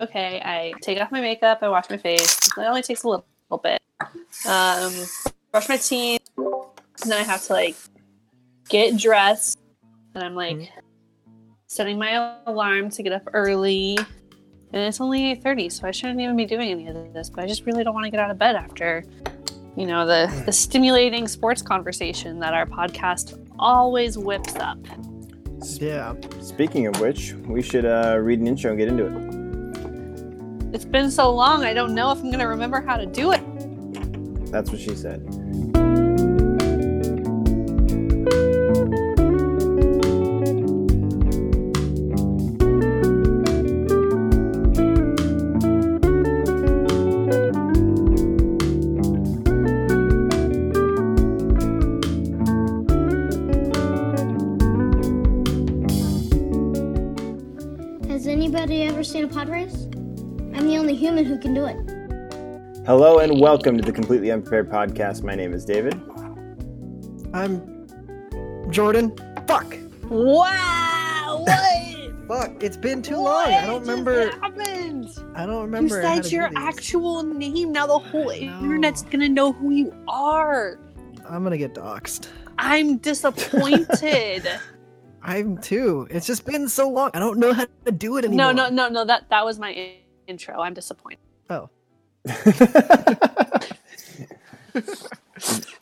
okay, I take off my makeup, I wash my face. It only takes a little bit. Brush my teeth, and then I have to, like, get dressed, and I'm, like, setting my alarm to get up early, and it's only 8:30, so I shouldn't even be doing any of this, but I just really don't want to get out of bed after, you know, the stimulating sports conversation that our podcast always whips up. Yeah. Speaking of which, we should read an intro and get into it. It's been so long, I don't know if I'm going to remember how to do it. That's what she said. Has anybody ever seen a pod race? I'm the only human who can do it. Hello and welcome to the Completely Unprepared Podcast. My name is David. I'm Jordan. Fuck! Wow! What? Fuck! It's been too long. I don't remember. What happened? I don't remember. You said your actual name. Now the whole internet's gonna know who you are. I'm gonna get doxxed. I'm disappointed. I'm too. It's just been so long. I don't know how to do it anymore. No. That was my intro. I'm disappointed. Oh.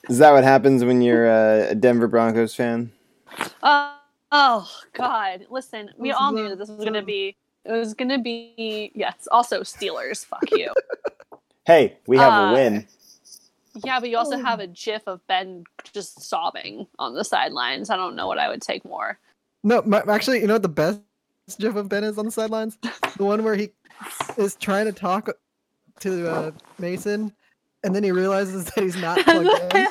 Is that what happens when you're a Denver Broncos fan? Oh God! Listen, we all knew that this was gonna be. It was gonna be yes. Also Steelers. Fuck you. Hey, we have a win. Yeah, but you also have a GIF of Ben just sobbing on the sidelines. I don't know what I would take more. No, actually, you know what the best GIF of Ben is on the sidelines? The one where he is trying to talk to Mason, and then he realizes that he's not plugged in.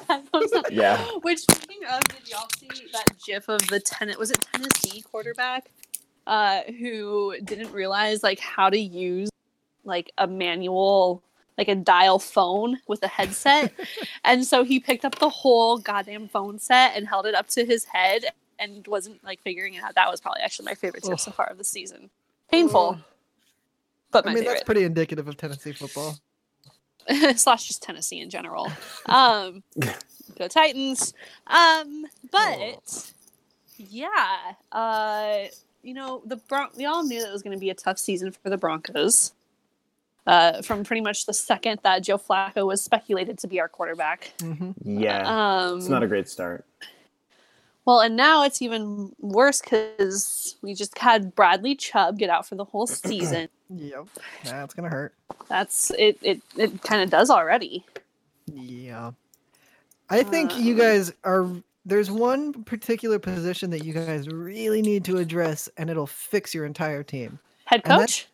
Yeah. Which, speaking of, did y'all see that GIF of the Tennessee quarterback who didn't realize like how to use like a manual, like a dial phone with a headset, and so he picked up the whole goddamn phone set and held it up to his head and wasn't like figuring it out. That was probably actually my favorite tip so far of the season. Painful. But I mean, favorite. That's pretty indicative of Tennessee football. Slash just Tennessee in general. Go Titans. But, yeah. You know, we all knew that it was going to be a tough season for the Broncos. From pretty much the second that Joe Flacco was speculated to be our quarterback. Mm-hmm. Yeah. It's not a great start. Well, and now it's even worse because we just had Bradley Chubb get out for the whole season. Yep. That's going to hurt. That's it kind of does already. Yeah. I think you guys are there's one particular position that you guys really need to address and it'll fix your entire team. Head coach?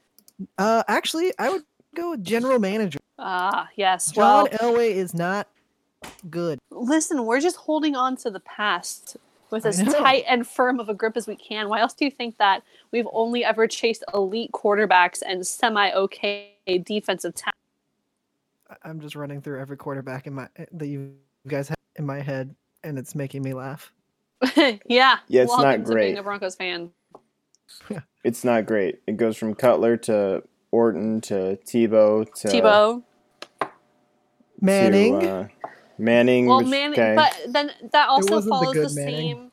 Actually, I would go with general manager. Ah, yes. John Elway is not good. Listen, we're just holding on to the past with as tight and firm of a grip as we can. Why else do you think that we've only ever chased elite quarterbacks and semi-okay defensive talent? I'm just running through every quarterback that you guys have in my head, and it's making me laugh. Yeah, it's not great. Being a Broncos fan. It's not great. It goes from Cutler to Orton to Tebow to Manning. Manning. Well, Manning, okay. But then that also follows the same.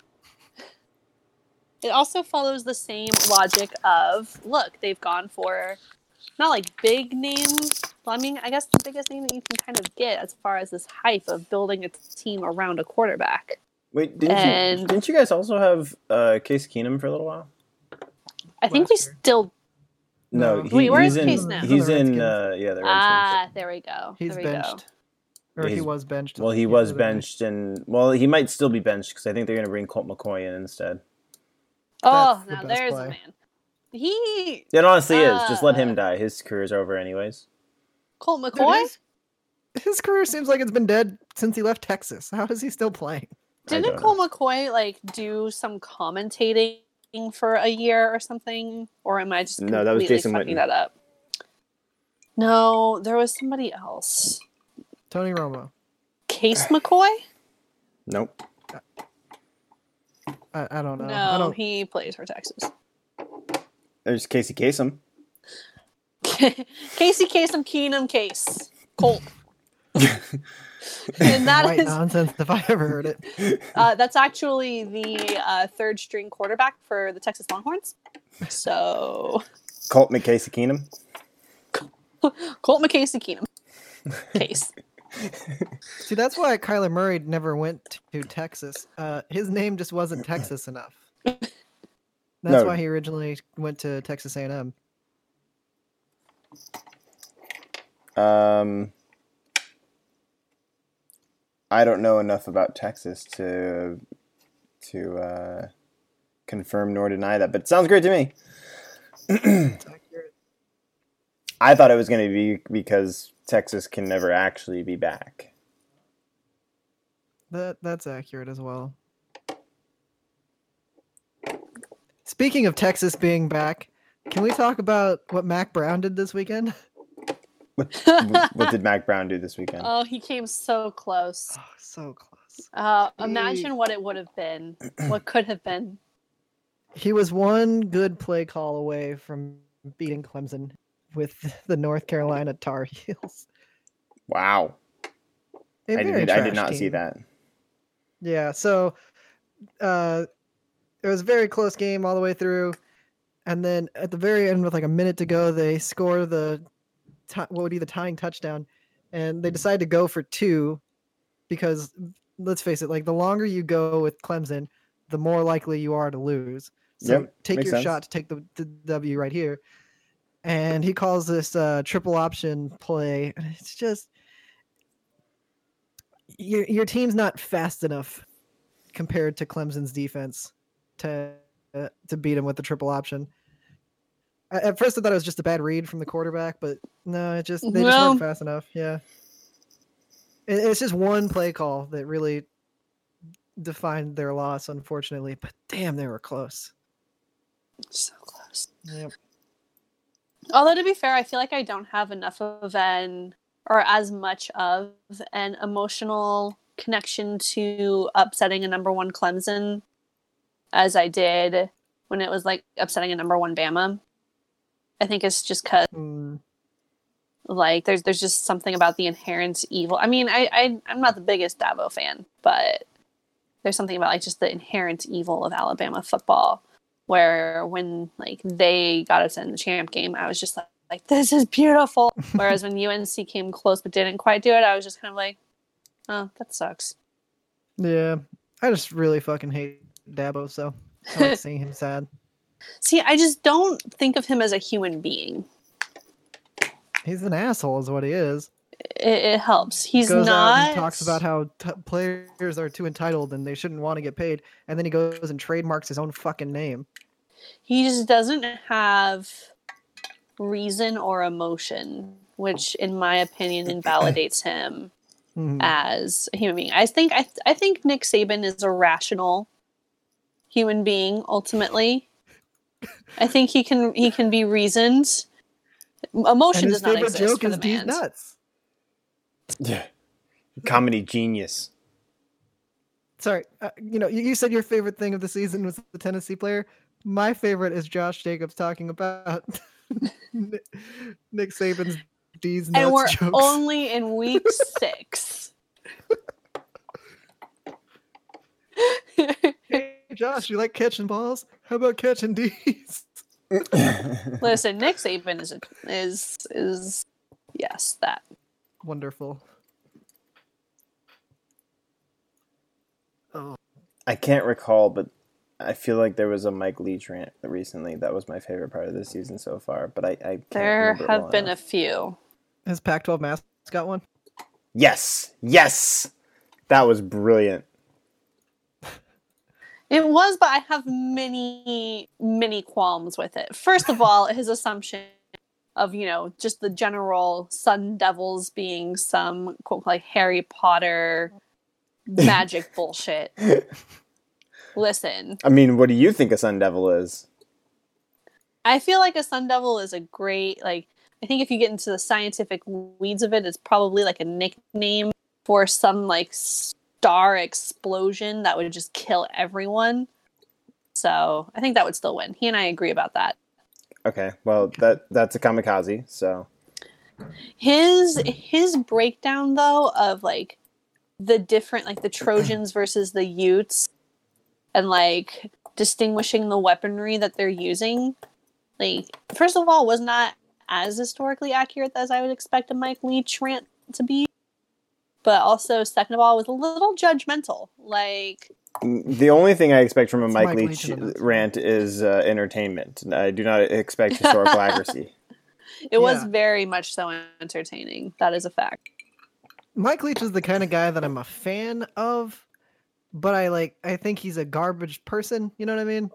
It also follows the same logic of look, they've gone for not like big names. Well, I mean, I guess the biggest name that you can kind of get as far as this hype of building a team around a quarterback. Wait, didn't you guys also have Case Keenum for a little while? I think we still. No, he's in. Case now? He's in. Yeah, the Redskins. Ah, there we go. He's benched. Or he was benched. Well, he was benched, and well, he might still be benched because I think they're going to bring Colt McCoy in instead. Oh, now there's a man. It honestly is. Just let him die. His career's over, anyways. Colt McCoy. His career seems like it's been dead since he left Texas. How is he still playing? Didn't Colt McCoy like do some commentating for a year or something? Or am I just no? That was Jason Witten. That up. No, there was somebody else. Tony Romo. Case McCoy? Nope. I don't know. No, he plays for Texas. There's Casey Kasem. Casey Kasem Keenum Case. Colt. And that is nonsense if I ever heard it. That's actually the third string quarterback for the Texas Longhorns. So Colt McCasey Keenum. Colt McCasey Keenum Case. See, that's why Kyler Murray never went to Texas. His name just wasn't Texas enough. That's why he originally went to Texas A&M. I don't know enough about Texas to confirm nor deny that, but it sounds great to me. It's accurate. I thought it was going to be because Texas can never actually be back. That's accurate as well. Speaking of Texas being back, can we talk about what Mack Brown did this weekend? What did Mack Brown do this weekend? Oh, he came so close. Oh, so close. Imagine what it would have been. What could have been. He was one good play call away from beating Clemson with the North Carolina Tar Heels. Wow. I did not see that. Yeah, so it was a very close game all the way through. And then at the very end, with like a minute to go, they score the tying touchdown, and they decide to go for two because, let's face it, like the longer you go with Clemson, the more likely you are to lose. So take your shot to take the W right here. And he calls this triple option play. It's just your team's not fast enough compared to Clemson's defense to beat him with the triple option. At first I thought it was just a bad read from the quarterback, but no, they just weren't fast enough. Yeah. It's just one play call that really defined their loss, unfortunately, but damn, they were close. So close. Yep. Although, to be fair, I feel like I don't have enough of as much of an emotional connection to upsetting a number one Clemson as I did when it was like upsetting a number one Bama. I think it's just because, like, there's just something about the inherent evil. I mean, I'm not the biggest Dabo fan, but there's something about, like, just the inherent evil of Alabama football, where when, like, they got us in the champ game, I was just like this is beautiful. Whereas when UNC came close but didn't quite do it, I was just kind of like, oh, that sucks. Yeah. I just really fucking hate Dabo, so I like seeing him sad. See, I just don't think of him as a human being. He's an asshole is what he is. It helps. He's goes not... out and talks about how players are too entitled and they shouldn't want to get paid. And then he goes and trademarks his own fucking name. He just doesn't have reason or emotion, which in my opinion invalidates him as a human being. I think Nick Saban is a rational human being ultimately. I think he can be reasoned. Emotion does not exist joke for the man. Nuts. Yeah, comedy genius. Sorry, you said your favorite thing of the season was the Tennessee player. My favorite is Josh Jacobs talking about Nick Saban's D's nuts. And we're jokes. Only in week 6. Josh, you like catching balls? How about catching D's? Listen, Nick Saban is yes, that. Wonderful. Oh. I can't recall, but I feel like there was a Mike Leach rant recently. That was my favorite part of the season so far, but I can't there have well been enough. A few. Has Pac-12 mascot got one? Yes! That was brilliant. It was, but I have many, many qualms with it. First of all, his assumption of, just the general Sun Devils being some, quote, like, Harry Potter magic bullshit. Listen. I mean, what do you think a Sun Devil is? I feel like a Sun Devil is a great, like, I think if you get into the scientific weeds of it, it's probably like a nickname for some, like, star explosion that would just kill everyone. So I think that would still win. He and I agree about that. Okay, well that's a kamikaze. So his breakdown though of like the different like the Trojans versus the Utes and like distinguishing the weaponry that they're using, like first of all, was not as historically accurate as I would expect a Mike Leach rant to be, but also second of all was a little judgmental. Like the only thing I expect from a Mike Leach rant is entertainment. I do not expect historical accuracy. It was very much so entertaining. That is a fact. Mike Leach is the kind of guy that I'm a fan of, but I think he's a garbage person. You know what I mean?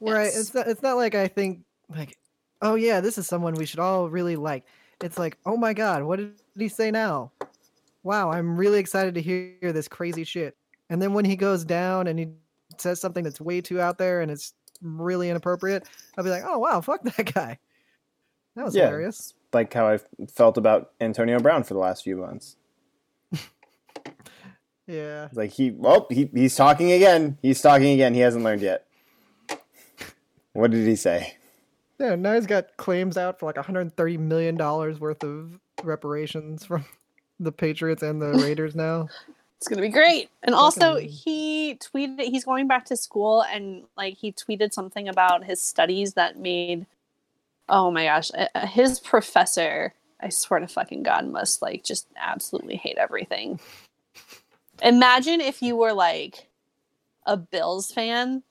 Where yes. It's not like I think like, oh yeah, this is someone we should all really like. It's like, oh my God, what did he say now? Wow, I'm really excited to hear this crazy shit. And then when he goes down and he says something that's way too out there and it's really inappropriate, I'll be like, oh wow, fuck that guy. That was hilarious. Like how I felt about Antonio Brown for the last few months. Yeah. Like he's talking again. He's talking again. He hasn't learned yet. What did he say? Yeah, now he's got claims out for like $130 million worth of reparations from the Patriots and the Raiders now. It's going to be great. And also he tweeted, he's going back to school and like he tweeted something about his studies that made, oh my gosh, his professor, I swear to fucking God, must like just absolutely hate everything. Imagine if you were like a Bills fan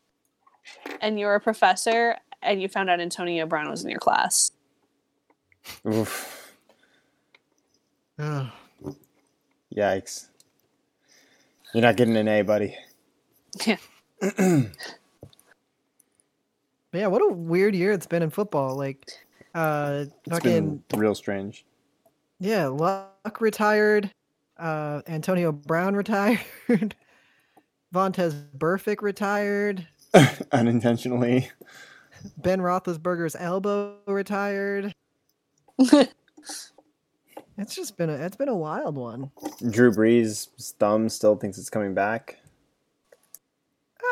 and you're a professor and you found out Antonio Brown was in your class. Oof. Oh. Yikes. You're not getting an A, buddy. Yeah. Yeah, what a weird year it's been in football. Like, it's been real strange. Yeah, Luck retired. Antonio Brown retired. Vontez Burfict retired. Unintentionally. Ben Roethlisberger's elbow retired. It's just been a wild one. Drew Brees' thumb still thinks it's coming back.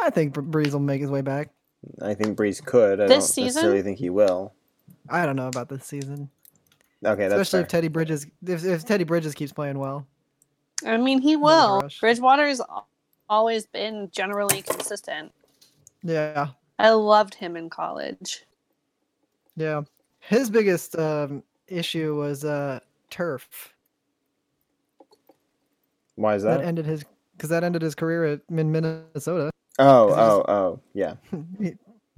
I think Brees will make his way back. I think Brees could. I don't necessarily think he will. I don't know about this season. Okay, that's especially fair. If Teddy Bridges if Teddy Bridges keeps playing well. I mean, he will. Bridgewater's always been generally consistent. Yeah. I loved him in college. Yeah. His biggest issue was turf. Why is that? That ended his career in Minnesota. Oh, yeah.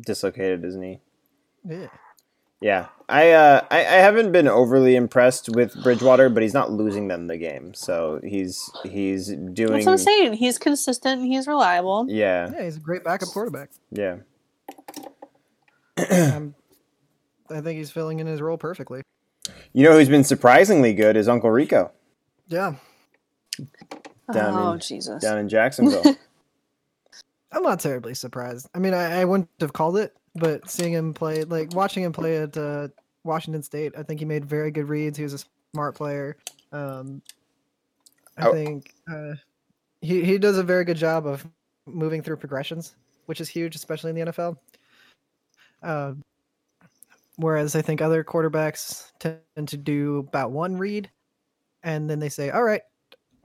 Dislocated his knee. Yeah. Yeah. I haven't been overly impressed with Bridgewater, but he's not losing them the game. So he's doing. That's what I'm saying. He's consistent and he's reliable. Yeah. Yeah, he's a great backup quarterback. Yeah. I think he's filling in his role perfectly. You know who's been surprisingly good is Uncle Rico. Yeah. Jesus. Down in Jacksonville. I'm not terribly surprised. I mean, I wouldn't have called it, but watching him play at Washington State, I think he made very good reads. He was a smart player. I think he does a very good job of moving through progressions, which is huge, especially in the NFL. Whereas I think other quarterbacks tend to do about one read, and then they say, all right,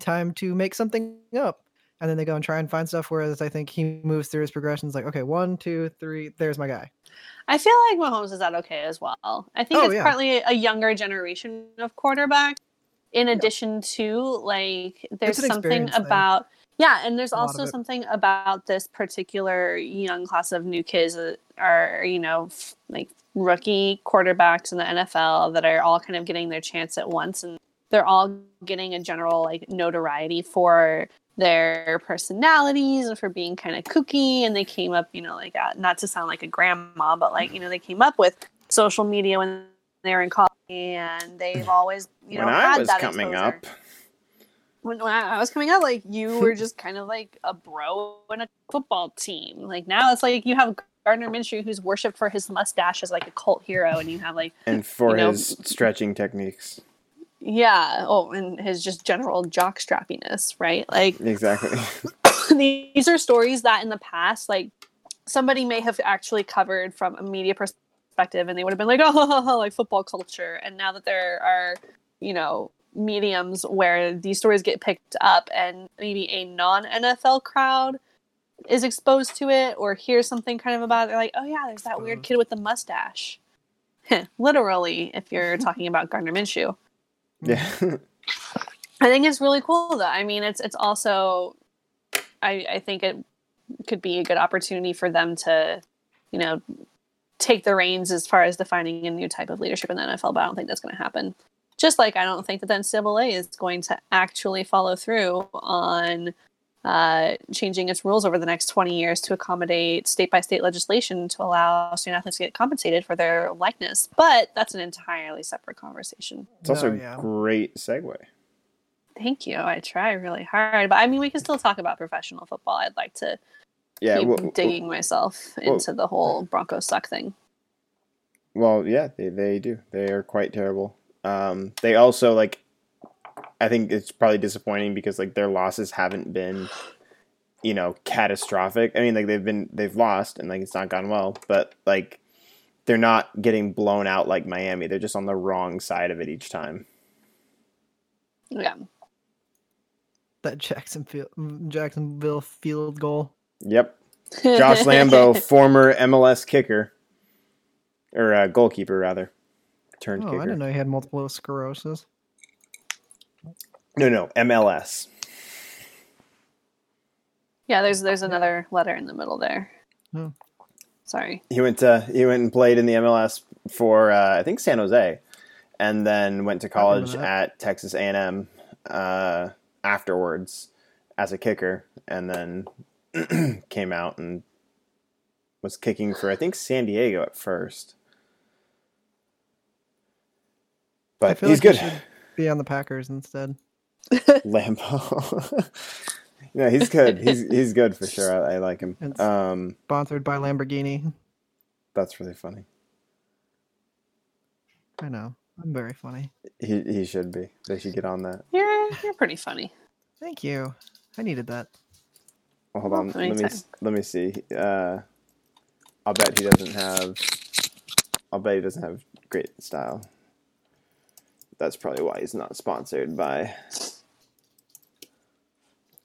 time to make something up. And then they go and try and find stuff, whereas I think he moves through his progressions like, okay, 1, 2, 3, there's my guy. I feel like Mahomes is that okay as well. I think partly a younger generation of quarterbacks, in addition to, like, there's something about... Yeah, and there's also something about this particular young class of new kids that are, you know, like rookie quarterbacks in the NFL that are all kind of getting their chance at once. And they're all getting a general, like, notoriety for their personalities and for being kind of kooky. And they came up, you know, like, not to sound like a grandma, but, like, you know, they came up with social media when they were in college. And they've always, you know, had that exposure. When I was coming up, like, you were just kind of like a bro in a football team. Like, now it's like you have Gardner Minshew, who's worshipped for his mustache as like a cult hero, and you have like... And for his stretching techniques. Yeah. Oh, and his just general jockstrappiness, right? Like... Exactly. These are stories that in the past, like, somebody may have actually covered from a media perspective perspective, and they would have been like, oh, like football culture. And now that there are, you know, mediums where these stories get picked up and maybe a non-NFL crowd is exposed to it or hears something kind of about it, they're like, oh yeah, there's that weird kid with the mustache. Literally, if you're talking about Gardner Minshew. Yeah. I think it's really cool, though. I mean, it's also, I think it could be a good opportunity for them to, you know, take the reins as far as defining a new type of leadership in the NFL, but I don't think that's going to happen. Just like I don't think that the NCAA is going to actually follow through on changing its rules over the next 20 years to accommodate state-by-state legislation to allow student athletes to get compensated for their likeness. But that's an entirely separate conversation. It's also a great segue. Thank you. I try really hard. But, I mean, we can still talk about professional football. I'd like to keep digging myself into the whole Broncos suck thing. Well, yeah, they do. They are quite terrible. They also, like, I think it's probably disappointing because, like, their losses haven't been, you know, catastrophic. I mean, like, they've lost and, like, it's not gone well. But, like, they're not getting blown out like Miami. They're just on the wrong side of it each time. Yeah. That Jacksonville field goal. Yep. Josh Lambo, former MLS kicker. Or goalkeeper, rather. Turned kicker. I didn't know he had multiple sclerosis. No, MLS. Yeah, there's another letter in the middle there. Oh. Sorry. He went and played in the MLS for, I think, San Jose. And then went to college at Texas A&M afterwards as a kicker, and then came out and was kicking for, I think, San Diego at first. But he's good. He should be on the Packers instead. Lambo. No, he's good. He's good for sure. I like him. It's sponsored by Lamborghini. That's really funny. I know. I'm very funny. He should be. They should get on that. You're pretty funny. Thank you. I needed that. Well, hold on. Let me see. I'll bet he doesn't have great style. That's probably why he's not sponsored by.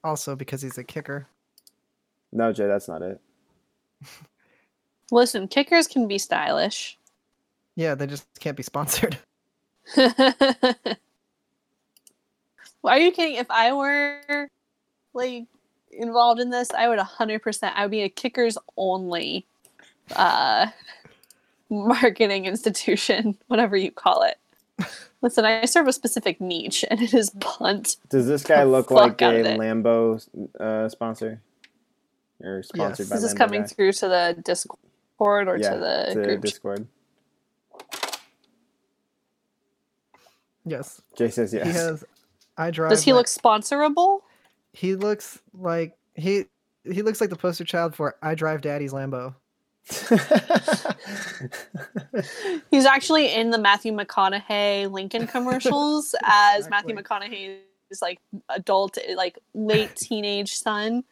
Also because he's a kicker. No, Jay, that's not it. Listen, kickers can be stylish. Yeah, they just can't be sponsored. Are you kidding? If I were like involved in this, I would 100%. I would be a kickers only marketing institution, whatever you call it. Listen, I serve a specific niche, and it is punt. Does this guy look like a Lambo sponsor? Or sponsored by Lambo? Is this coming through to the Discord or to the group? Discord. Yes. Jay says yes. He has I drive. Does he look sponsorable? He looks like he looks like the poster child for I drive daddy's Lambo. He's actually in the Matthew McConaughey Lincoln commercials as exactly. Matthew McConaughey's like adult, like late teenage son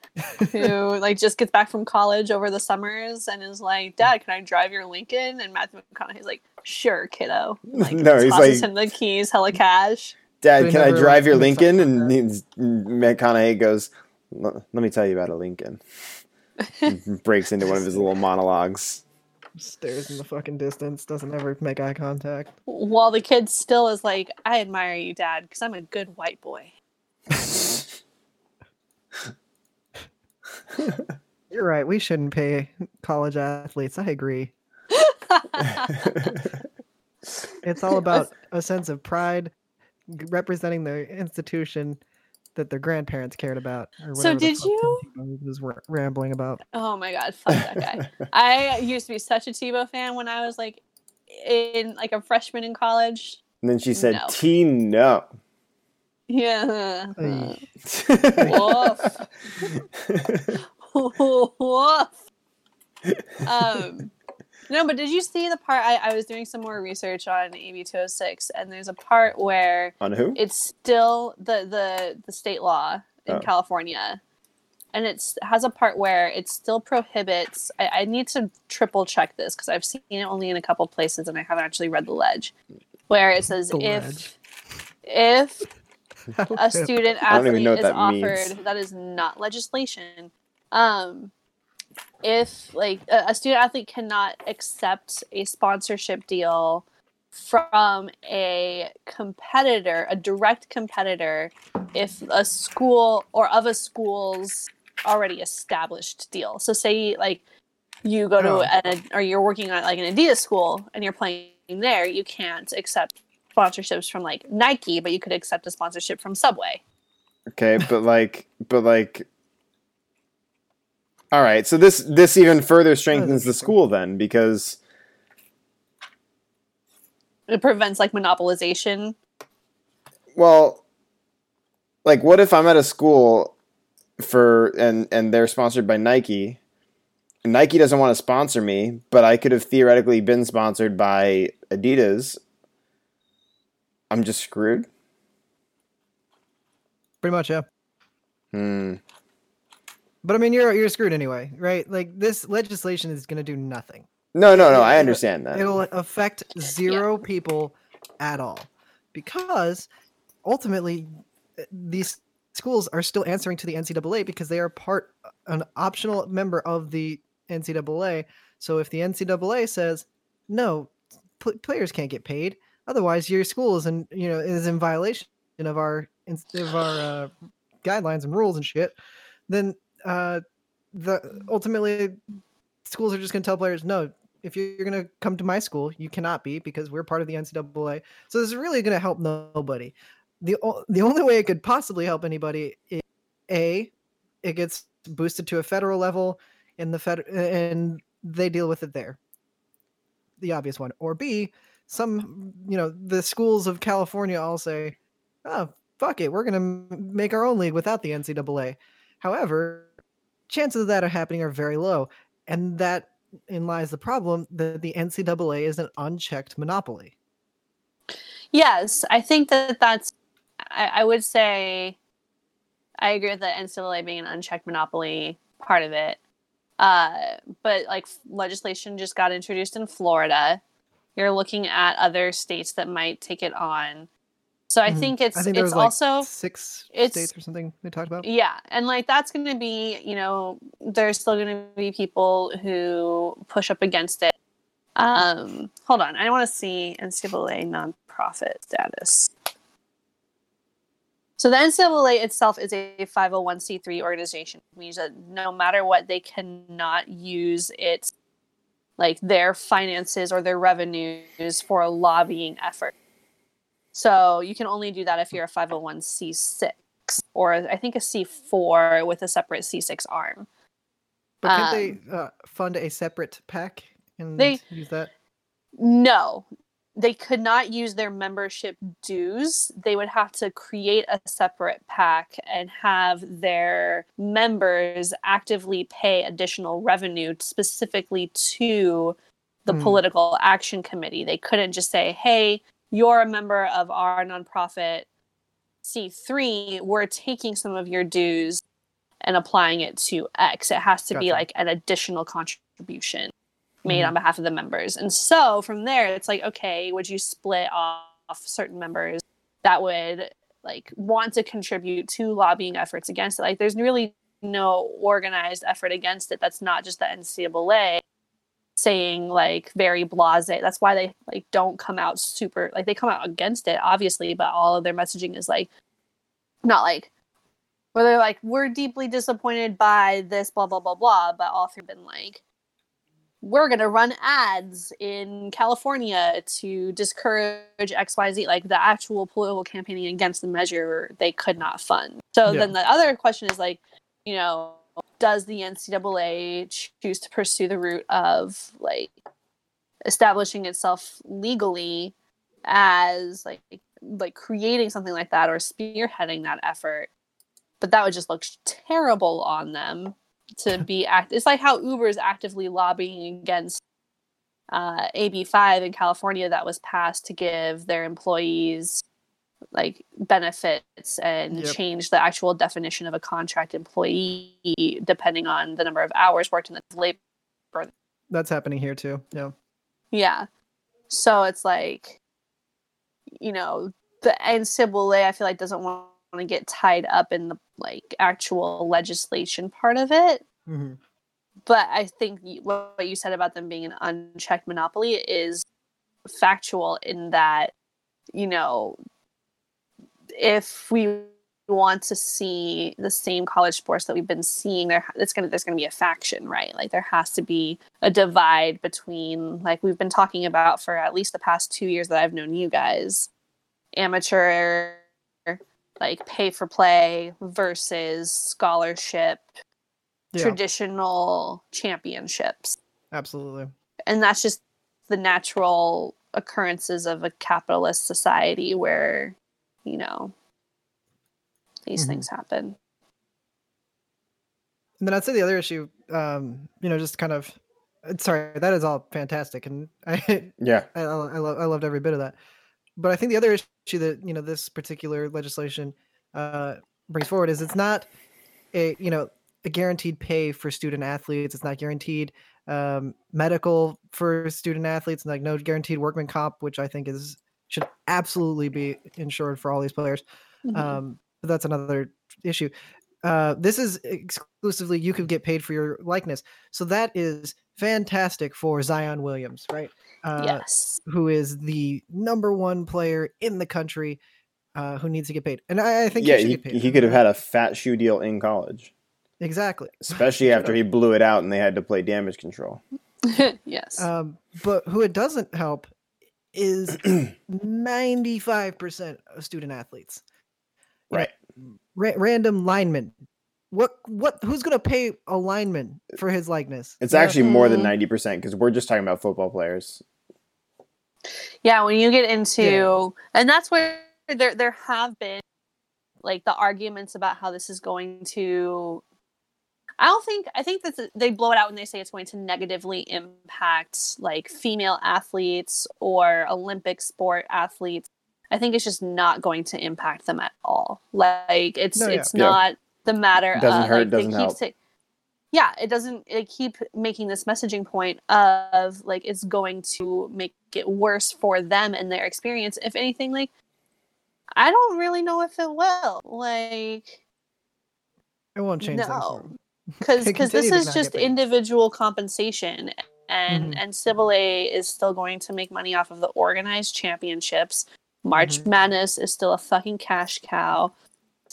who like just gets back from college over the summers and is like, "Dad, can I drive your Lincoln?" And Matthew McConaughey's like, "Sure, kiddo." Like, no, he's like, him the keys, hella cash. "Dad, can I drive your Lincoln?" And McConaughey goes, "Let me tell you about a Lincoln." Breaks into one of his little monologues. Stares in the fucking distance, doesn't ever make eye contact. While the kid still is like, "I admire you, Dad, because I'm a good white boy." You're right, we shouldn't pay college athletes. I agree. It's all about a sense of pride representing the institution that their grandparents cared about. Or so did you? Was rambling about. Oh my God, fuck that guy. I used to be such a Tebow fan when I was like in like a freshman in college. And then she said, "T-no." Yeah. Woof. No, but did you see the part? I was doing some more research on AB 206, and there's a part where on who? It's still the state law in California And it has a part where it still prohibits. I need to triple check this because I've seen it only in a couple places and I haven't actually read the ledge, where it says if a student athlete is that offered means. That is not legislation. If like a student athlete cannot accept a sponsorship deal from a competitor, a direct competitor, if a school or of a school's already established deal. So say like you go to or you're working at like an Adidas school and you're playing there, you can't accept sponsorships from like Nike, but you could accept a sponsorship from Subway. Okay, but all right, so this even further strengthens the school then, because it prevents like monopolization. Well, like what if I'm at a school and they're sponsored by Nike, and Nike doesn't want to sponsor me, but I could have theoretically been sponsored by Adidas. I'm just screwed. Pretty much, yeah. But I mean, you're screwed anyway, right? Like this legislation is going to do nothing. No, I understand that. It'll affect zero people at all, because ultimately these schools are still answering to the NCAA because they are an optional member of the NCAA. So if the NCAA says, no, players can't get paid, otherwise your school is in violation of our guidelines and rules and shit, then ultimately schools are just going to tell players, no, if you're going to come to my school, you cannot be, because we're part of the NCAA. So this is really going to help nobody. The only way it could possibly help anybody is, A, it gets boosted to a federal level and and they deal with it there. The obvious one. Or B, the schools of California all say, oh, fuck it, we're going to make our own league without the NCAA. However, chances of that happening are very low. And that in lies the problem that the NCAA is an unchecked monopoly. Yes, I think that's. I would say I agree with the NCAA being an unchecked monopoly part of it. But like legislation just got introduced in Florida. You're looking at other states that might take it on. So I think it's also like 6 states or something they talked about. Yeah. And like that's going to be, there's still going to be people who push up against it. Hold on. I want to see NCAA nonprofit status. So the NCAA itself is a 501c3 organization, which means that no matter what, they cannot use its like their finances or their revenues for a lobbying effort. So you can only do that if you're a 501c6 or I think a C4 with a separate C6 arm. But can they fund a separate PAC and use that? No, they could not use their membership dues. They would have to create a separate PAC and have their members actively pay additional revenue specifically to the Political Action Committee. They couldn't just say, hey, you're a member of our nonprofit C3, we're taking some of your dues and applying it to X. It has to be like an additional contribution made on behalf of the members. And so from there, it's like, okay, would you split off certain members that would like want to contribute to lobbying efforts against it? Like there's really no organized effort against it. That's not just the NCAA. Saying like very blasé. That's why they like don't come out super like they come out against it, obviously, but all of their messaging is like not like where they're like we're deeply disappointed by this blah blah blah blah, but all through been like we're gonna run ads in California to discourage XYZ. Like the actual political campaigning against the measure they could not fund. So then the other question is like, does the NCAA choose to pursue the route of like establishing itself legally as like creating something like that or spearheading that effort? But that would just look terrible on them to be It's like how Uber is actively lobbying against AB5 in California that was passed to give their employees like benefits and change the actual definition of a contract employee depending on the number of hours worked in the labor. That's happening here too. Yeah. Yeah. So it's like, you know, the NCAA, I feel like, doesn't want to get tied up in the like actual legislation part of it. Mm-hmm. But I think what you said about them being an unchecked monopoly is factual in that, you know, if we want to see the same college sports that we've been seeing, there's going to be a faction, right? Like there has to be a divide between, like we've been talking about for at least the past 2 years that I've known you guys, amateur, like pay for play versus scholarship, traditional championships. Absolutely. And that's just the natural occurrences of a capitalist society where, you know, these things happen. And then I'd say the other issue, you know, just kind of, sorry, that is all fantastic. And I loved every bit of that. But I think the other issue that, you know, this particular legislation brings forward is it's not a, you know, a guaranteed pay for student athletes. It's not guaranteed medical for student athletes, and like no guaranteed workman comp, which I think should absolutely be insured for all these players. Mm-hmm. But that's another issue. This is exclusively, you could get paid for your likeness. So that is fantastic for Zion Williams, right? Yes. Who is the number one player in the country who needs to get paid. And I think he should get paid. He could have had a fat shoe deal in college. Exactly. Especially after he blew it out and they had to play damage control. Yes. But who it doesn't help is 95% of student athletes. Right. Random linemen. Who's going to pay a lineman for his likeness? It's actually more than 90% because we're just talking about football players. Yeah, when you get into... Yeah. And that's where there have been like the arguments about how this is going to... I think that they blow it out when they say it's going to negatively impact like female athletes or Olympic sport athletes. I think it's just not going to impact them at all. Like it's not the matter. It doesn't hurt. Like, doesn't help. It doesn't. They keep making this messaging point of like it's going to make it worse for them and their experience. If anything, like I don't really know if it will. Like it won't change. No. Because this is just individual compensation, and NCAA is still going to make money off of the organized championships. March Madness is still a fucking cash cow.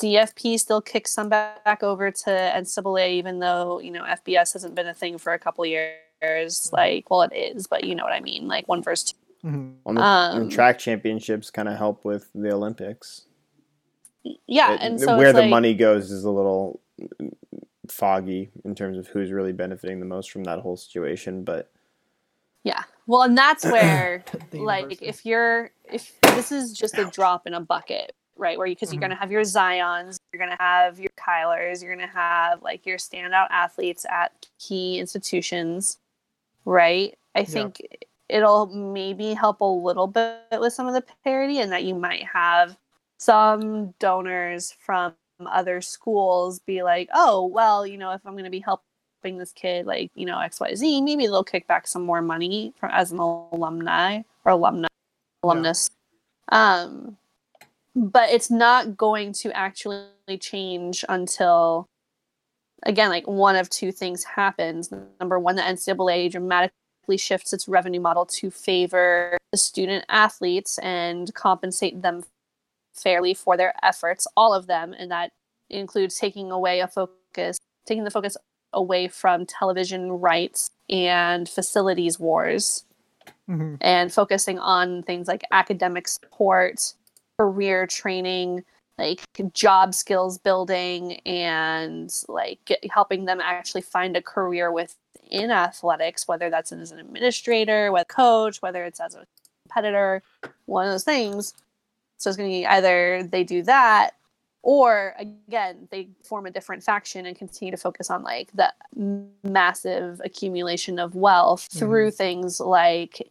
CFP still kicks some back over to NCAA, even though, you know, FBS hasn't been a thing for a couple years. Like, well, it is, but you know what I mean. Like one versus two. Mm-hmm. And track championships kind of help with the Olympics. Yeah, and so where the money goes is a little foggy in terms of who's really benefiting the most from that whole situation, but yeah, well, and that's where like if this is just a drop in a bucket, right, where because you're going to have your Zions, you're going to have your Kylers, you're going to have like your standout athletes at key institutions, right? I think it'll maybe help a little bit with some of the parity, and that you might have some donors from other schools be like, oh, well, you know, if I'm going to be helping this kid, like, you know, XYZ, maybe they'll kick back some more money from as an alumni or alumnus. But it's not going to actually change until, again, like one of two things happens. Number one, the NCAA dramatically shifts its revenue model to favor the student athletes and compensate them fairly for their efforts, all of them, and that includes taking the focus away from television rights and facilities wars, and focusing on things like academic support, career training, like job skills building, and like helping them actually find a career within athletics, whether that's as an administrator, whether coach, whether it's as a competitor, one of those things. So it's going to be either they do that, or again, they form a different faction and continue to focus on like the massive accumulation of wealth through things like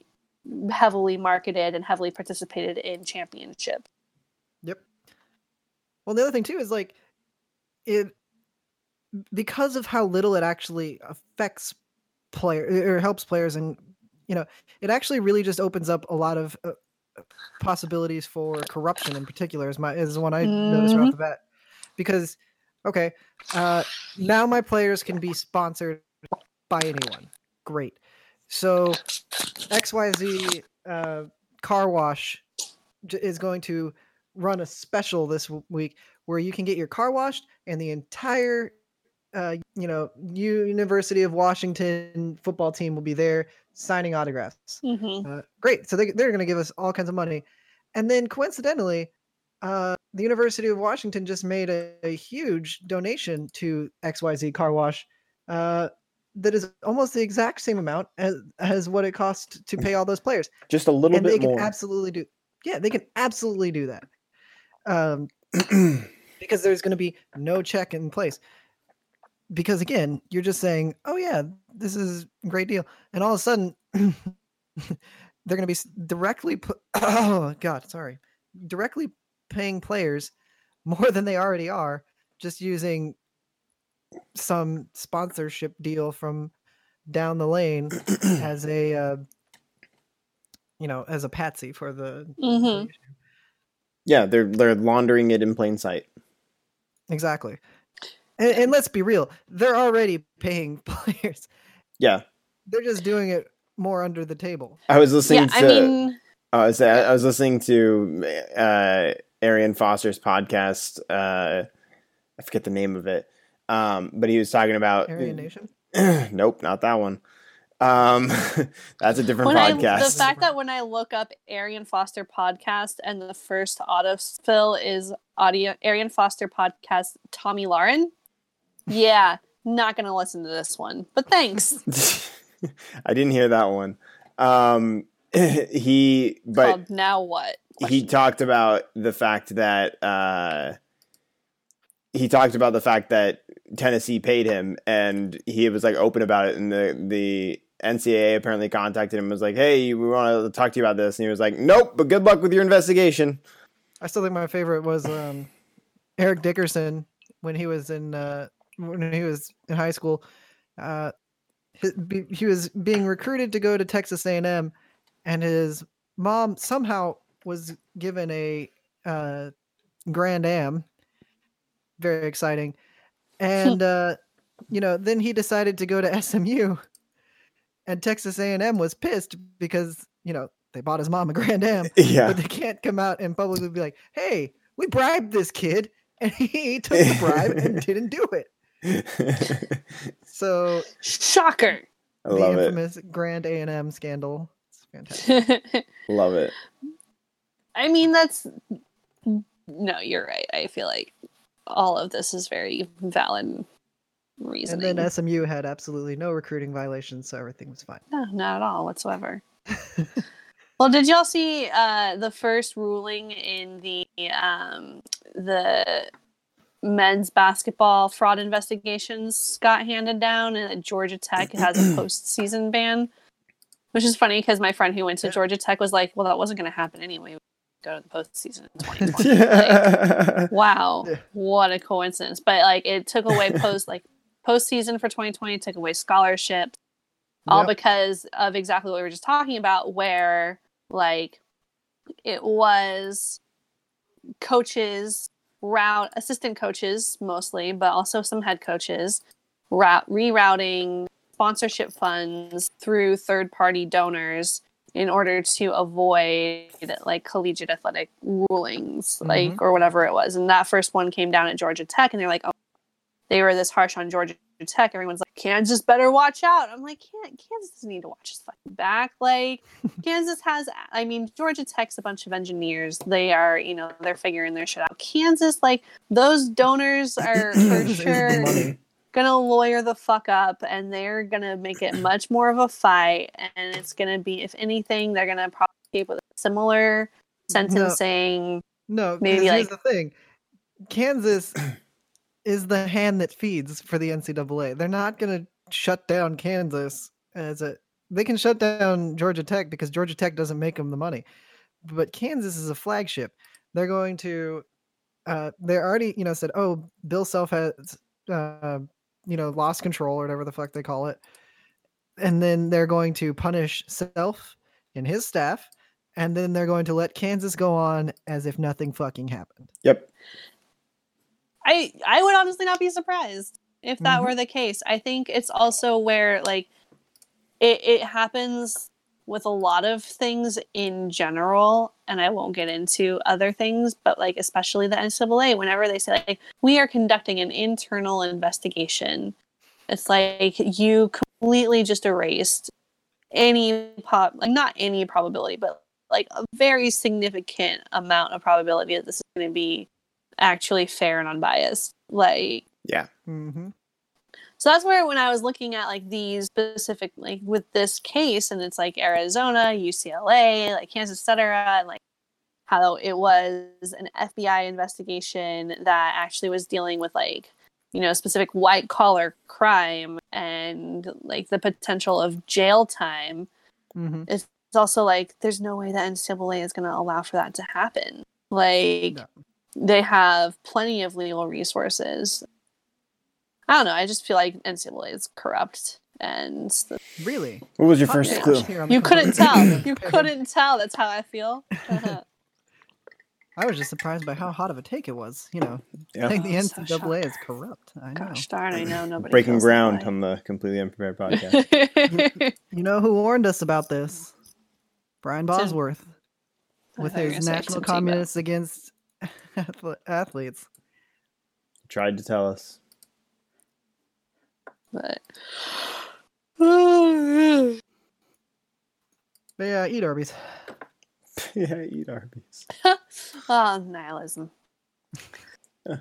heavily marketed and heavily participated in championships. Yep. Well, the other thing too is like it, because of how little it actually affects players or helps players. And, you know, it actually really just opens up a lot of possibilities for corruption in particular is the one I noticed right off the bat, because, okay. Now my players can be sponsored by anyone. Great. So XYZ car wash is going to run a special this week where you can get your car washed and the entire, University of Washington football team will be there signing autographs. Mm-hmm. Great. So they're going to give us all kinds of money. And then coincidentally, the University of Washington just made a huge donation to XYZ car wash that is almost the exact same amount as what it costs to pay all those players. Just a little bit more. And they can absolutely do. Yeah, they can absolutely do that. Because there's going to be no check in place. Because again, you're just saying, "Oh yeah, this is a great deal," and all of a sudden, they're going to be directly paying players more than they already are, just using some sponsorship deal from down the lane as a as a patsy for the mm-hmm. Yeah, they're laundering it in plain sight. Exactly. And let's be real, they're already paying players. Yeah. They're just doing it more under the table. I was listening to Arian Foster's podcast. I forget the name of it. But he was talking about Arian Nation? Nope, not that one. That's a different podcast. The fact that when I look up Arian Foster podcast and the first autofill is Arian Foster podcast Tommy Lauren. Yeah, not going to listen to this one, but thanks. I didn't hear that one. Called Now What? He talked about the fact that Tennessee paid him, and he was like open about it, and the NCAA apparently contacted him and was like, "Hey, we want to talk to you about this," and he was like, "Nope, but good luck with your investigation." I still think my favorite was Eric Dickerson when he was in high school. He was being recruited to go to Texas A&M, and his mom somehow was given a Grand Am. Very exciting. And, then he decided to go to SMU, and Texas A&M was pissed because, they bought his mom a Grand Am, but they can't come out and publicly be like, "Hey, we bribed this kid and he took the bribe and didn't do it." So shocker. I love the infamous Grand A&M scandal. It's fantastic. Love it. I mean, you're right. I feel like all of this is very valid reasoning. And then SMU had absolutely no recruiting violations, so everything was fine. No, not at all whatsoever. Well, did y'all see the first ruling in the men's basketball fraud investigations got handed down, and Georgia Tech has a postseason ban, which is funny because my friend who went to Georgia Tech was like, "Well, that wasn't going to happen anyway. Go to the postseason in 2020. Like, wow, what a coincidence! But it took away postseason for 2020, took away scholarships, all because of exactly what we were just talking about, where it was coaches assistant coaches mostly, but also some head coaches rerouting sponsorship funds through third-party donors in order to avoid collegiate athletic rulings, mm-hmm. or whatever it was. And that first one came down at Georgia Tech, and they're like, "Oh," they were this harsh on Georgia Tech. Everyone's like, "Kansas better watch out." I'm like, Kansas doesn't need to watch his fucking back. Kansas has, Georgia Tech's a bunch of engineers. They are, they're figuring their shit out. Kansas, those donors are for sure gonna lawyer the fuck up, and they're gonna make it much more of a fight, and it's gonna be, if anything, they're gonna probably escape with a similar sentencing. No, maybe here's the thing. Kansas is the hand that feeds for the NCAA. They're not gonna shut down Kansas they can shut down Georgia Tech because Georgia Tech doesn't make them the money, but Kansas is a flagship. they're going to they already, you know, said, oh, Bill Self has, you know, lost control or whatever the fuck they call it. And then they're going to punish Self and his staff. And then they're going to let Kansas go on as if nothing fucking happened. Yep. I would honestly not be surprised if that were the case. I think it's also where, like, it happens with a lot of things in general, and I won't get into other things, but, like, especially the NCAA, whenever they say, like, we are conducting an internal investigation, it's like you completely just erased any not any probability, but, like, a very significant amount of probability that this is going to be actually fair and unbiased. Like, yeah. Mm-hmm. So that's where, when I was looking at, like, these specific, like, with this case, and it's like Arizona, UCLA, like Kansas, et cetera, and like how it was an FBI investigation that actually was dealing with, like, you know, specific white collar crime and, like, the potential of jail time. Mm-hmm. It's also like, there's no way that NCAA is going to allow for that to happen. Like, no. They have plenty of legal resources. I don't know. I just feel like NCAA is corrupt. And really? What was your first clue? You couldn't tell. You couldn't tell. That's how I feel. I was just surprised by how hot of a take it was. You know, yeah. I think the NCAA is corrupt. I know. Gosh darn, I know. Nobody breaking ground on the Completely Unprepared podcast. You know who warned us about this? Brian Bosworth with his National Communists Against Athletes. Tried to tell us. But yeah, eat Arby's. Yeah, eat Arby's. Oh, nihilism.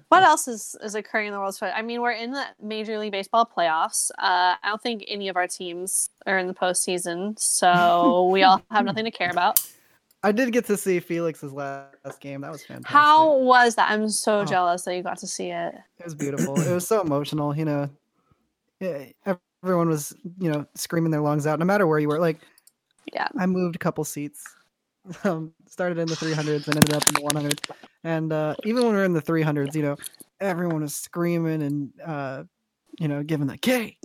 What else is occurring in the world? I mean, we're in the Major League Baseball playoffs. I don't think any of our teams are in the postseason, so we all have nothing to care about. I did get to see Felix's last game. That was fantastic. How was that? I'm so jealous that you got to see it. It was beautiful. It was so emotional, you know. Yeah, everyone was, you know, screaming their lungs out, no matter where you were. Like, yeah, I moved a couple seats. Started in the 300s and ended up in the 100s. And even when we were in the 300s, you know, everyone was screaming and, you know, giving the K.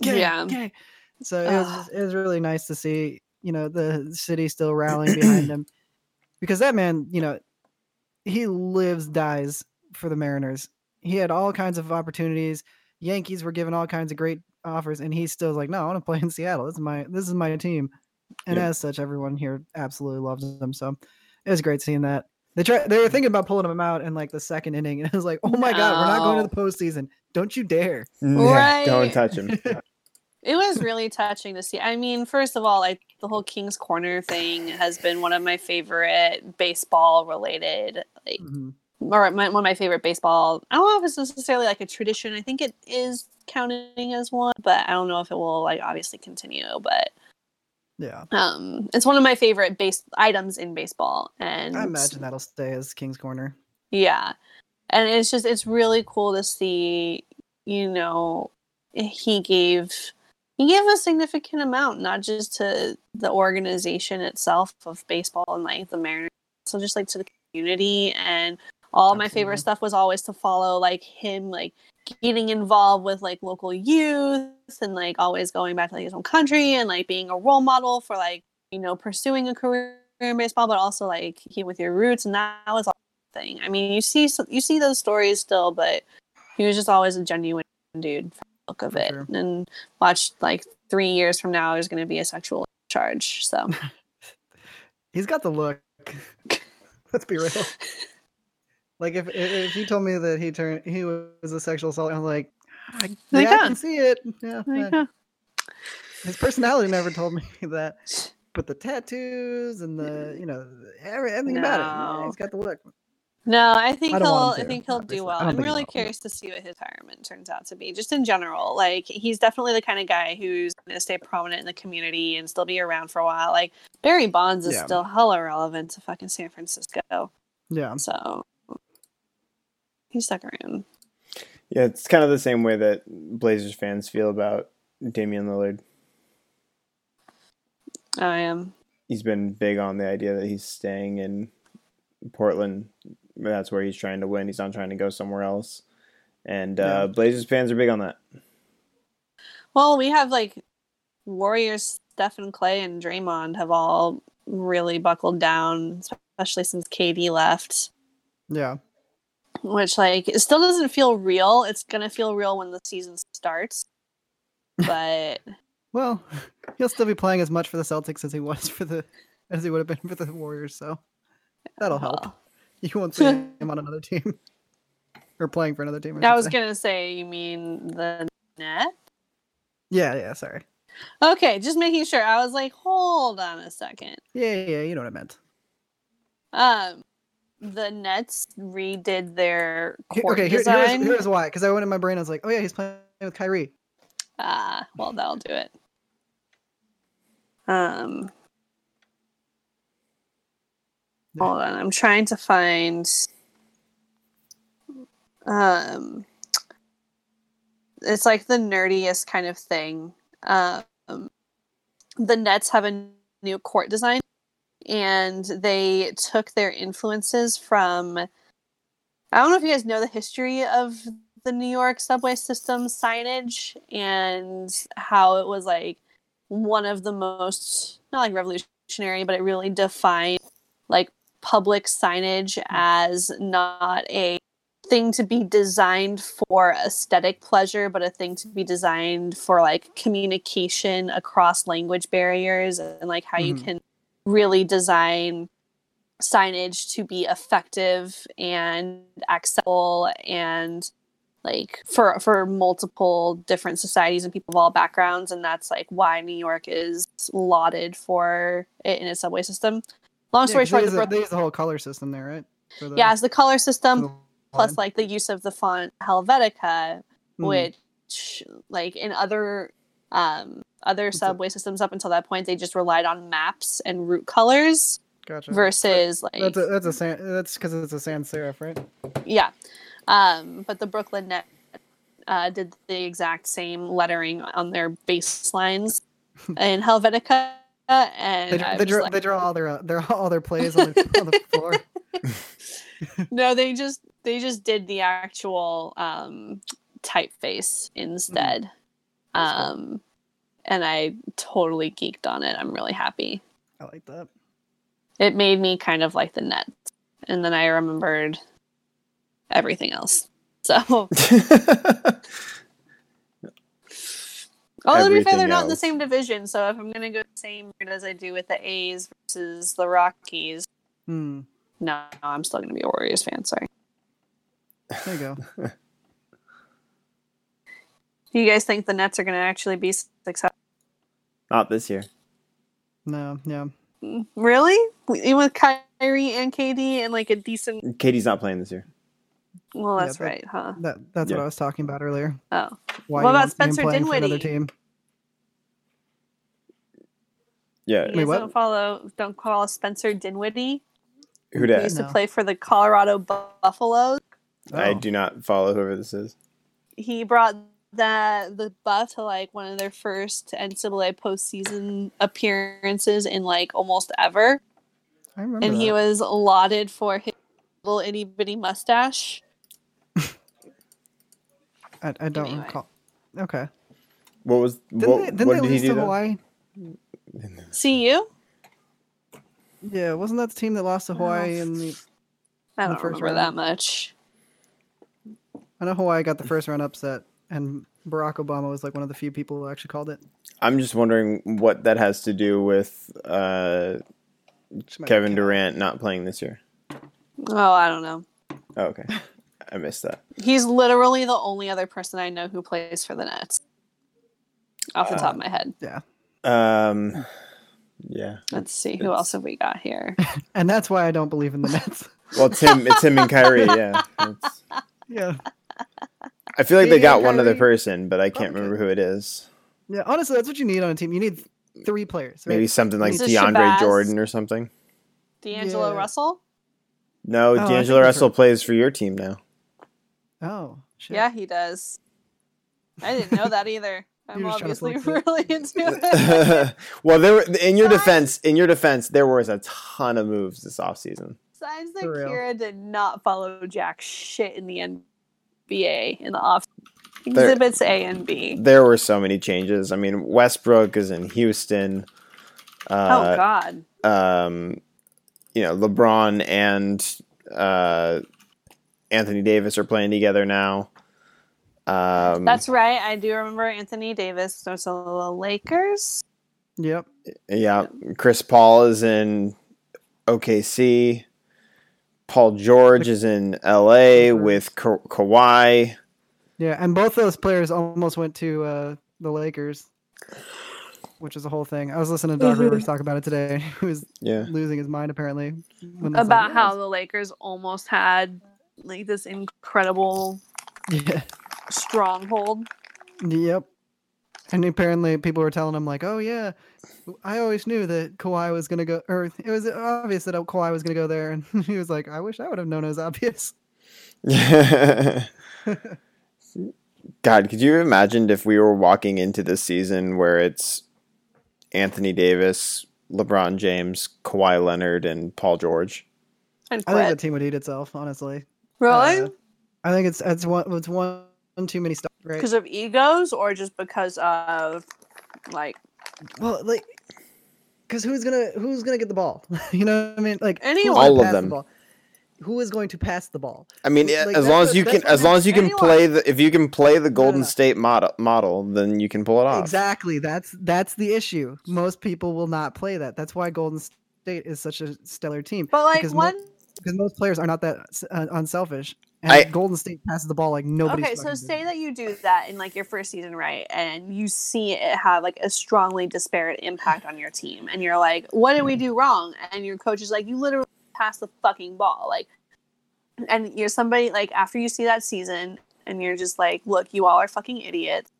So it was really nice to see, you know, the city still rallying behind him, because that man, you know, he lives, dies for the Mariners. He had all kinds of opportunities. Yankees were given all kinds of great offers, and he's still like, no, I want to play in Seattle. This is my team. And as such, everyone here absolutely loves them. So it was great seeing that. They were thinking about pulling him out in, like, the second inning, and it was like, oh my God, we're not going to the postseason. Don't you dare. Right. Don't touch him. It was really touching to see. I mean, first of all, like, the whole King's Corner thing has been one of my favorite baseball related, like, or one of my favorite baseball. I don't know if it's necessarily like a tradition. I think it is counting as one, but I don't know if it will, like, obviously continue. But yeah, it's one of my favorite base items in baseball, and I imagine that'll stay as King's Corner. Yeah, and it's just, it's really cool to see. You know, he gave a significant amount, not just to the organization itself of baseball and, like, the Mariners, so just, like, to the community. And all my favorite stuff was always to follow, like, him, like, getting involved with, like, local youth, and, like, always going back to, like, his own country, and, like, being a role model for, like, you know, pursuing a career in baseball, but also, like, he with your roots. And that was all the thing. I mean, you see those stories still, but he was just always a genuine dude from the look of it. Sure. And watch, like, 3 years from now, there's going to be a sexual charge. So he's got the look. Let's be real. Like, if you told me that he was a sexual assault, I'm like, I can see it. Yeah, his personality never told me that, but the tattoos and the, you know, everything about it, he's got the look. No, I think he'll do well. I'm really curious to see what his retirement turns out to be, just in general. Like, he's definitely the kind of guy who's going to stay prominent in the community and still be around for a while. Like, Barry Bonds is still hella relevant to fucking San Francisco. Yeah. So he stuck around. Yeah, it's kind of the same way that Blazers fans feel about Damian Lillard. I am. He's been big on the idea that he's staying in Portland that's where he's trying to win. He's not trying to go somewhere else. And Blazers fans are big on that. Well, we have like Warriors, Stephen Clay, and Draymond have all really buckled down, especially since KD left. Yeah. Which, like, it still doesn't feel real. It's going to feel real when the season starts. But well, he'll still be playing as much for the Celtics as he was for the as he would have been for the Warriors, so that'll help. You won't see him on another team or playing for another team. I was going to say, you mean the Nets? Yeah, sorry. Okay, just making sure. I was like, hold on a second. Yeah, you know what I meant. The Nets redid their court design. Here's why. Because I went in my brain, I was like, oh yeah, he's playing with Kyrie. Well, that'll do it. Hold on, I'm trying to find it's like the nerdiest kind of thing. The Nets have a new court design, and they took their influences from, I don't know if you guys know the history of the New York subway system signage and how it was like one of the most, not like revolutionary, but it really defined like public signage as not a thing to be designed for aesthetic pleasure, but a thing to be designed for like communication across language barriers and like how you can really design signage to be effective and accessible and like for multiple different societies and people of all backgrounds. And that's like why New York is lauded for it in its subway system. Long story short, they use the whole color system there, right? It's the color system plus like the use of the font Helvetica, which like in other subway systems up until that point, they just relied on maps and route colors. Gotcha. Versus like that's because it's a sans serif, right? Yeah. But the Brooklyn Nets did the exact same lettering on their baselines in Helvetica, and they draw all their plays on the floor. No, they just did the actual typeface instead, and I totally geeked on it. I'm really happy. I like that. It made me kind of like the Nets, and then I remembered everything else. So, although to be fair, they're not in the same division. So if I'm going to go the same route as I do with the A's versus the Rockies, no, I'm still going to be a Warriors fan. Sorry. There you go. Do you guys think the Nets are going to actually be successful? Not this year. No. Yeah. Really? Even with Kyrie and KD and like a decent. KD's not playing this year. Well, that's right, huh? That's what I was talking about earlier. Oh. What about Spencer Dinwiddie? Another team? Yeah. You guys don't follow Spencer Dinwiddie? Who does? He used to play for the Colorado Buffaloes. Oh. I do not follow whoever this is. He brought the Buff to like one of their first NCAA postseason appearances in like almost ever. I remember. And he was lauded for his little itty bitty mustache. I don't recall. Okay. What was? Didn't they lose to Hawaii? CU? Yeah, wasn't that the team that lost to Hawaii in the? I don't remember that much. I know Hawaii got the first round upset, and Barack Obama was like one of the few people who actually called it. I'm just wondering what that has to do with Kevin Durant not playing this year. Oh, I don't know. Oh, okay. I missed that. He's literally the only other person I know who plays for the Nets. Off the top of my head. Yeah. Yeah. Let's see. Who else have we got here? And that's why I don't believe in the Nets. Well, it's him and Kyrie, yeah. Yeah. I feel like they got one other person, but I can't remember who it is. Yeah, honestly, that's what you need on a team. You need three players. Right? Maybe something like DeAndre Shabazz, Jordan or something. D'Angelo Russell? No, D'Angelo Russell plays for your team now. Oh, shit. Yeah, he does. I didn't know that either. I'm obviously really into it. Well, there were, in your defense, there was a ton of moves this offseason. signs that Kira did not follow jack shit in the NBA in the off. Exhibits A and B. There were so many changes. I mean, Westbrook is in Houston. You know, LeBron and Anthony Davis are playing together now. That's right. I do remember Anthony Davis. There's a little Lakers. Yep. Yeah. Chris Paul is in OKC. Paul George is in LA with Kawhi. Yeah, and both those players almost went to the Lakers, which is a whole thing. I was listening to Doc Rivers talk about it today. He was losing his mind, apparently. About how the Lakers almost had like this incredible stronghold. Yep. And apparently people were telling him, like, oh, yeah, I always knew that Kawhi was going to go, or it was obvious that Kawhi was going to go there. And he was like, I wish I would have known it was obvious. God, could you imagine if we were walking into this season where it's Anthony Davis, LeBron James, Kawhi Leonard, and Paul George? And I think that team would eat itself, honestly. Really? I think it's one too many stars. Right? Because of egos, or just because of because who's gonna get the ball? You know what I mean? Like anyone, all of them. Who is going to pass the ball? I mean, as long as you can play the, if you can play the Golden State model, then you can pull it off. Exactly. That's the issue. Most people will not play that. That's why Golden State is such a stellar team. But because most players are not that unselfish. And Golden State passes the ball like nobody's. Okay, so say that you do that in like your first season, right? And you see it have like a strongly disparate impact on your team, and you're like, "What did we do wrong?" And your coach is like, "You literally pass the fucking ball." Like, and you're somebody, like, after you see that season and you're just like, look, you all are fucking idiots.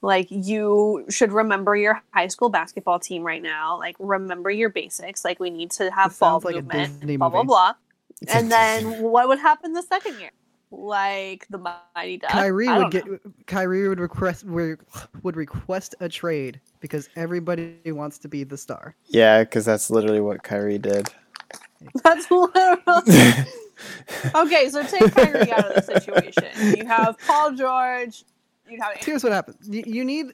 Like, you should remember your high school basketball team right now. Like, remember your basics. Like, we need to have ball movement, blah, blah, blah. And then what would happen the second year? Like the Mighty Ducks. Kyrie would request a trade because everybody wants to be the star. Yeah, because that's literally what Kyrie did. That's literally okay. So take Kyrie out of the situation. You have Paul George. You have. Here's what happens. You need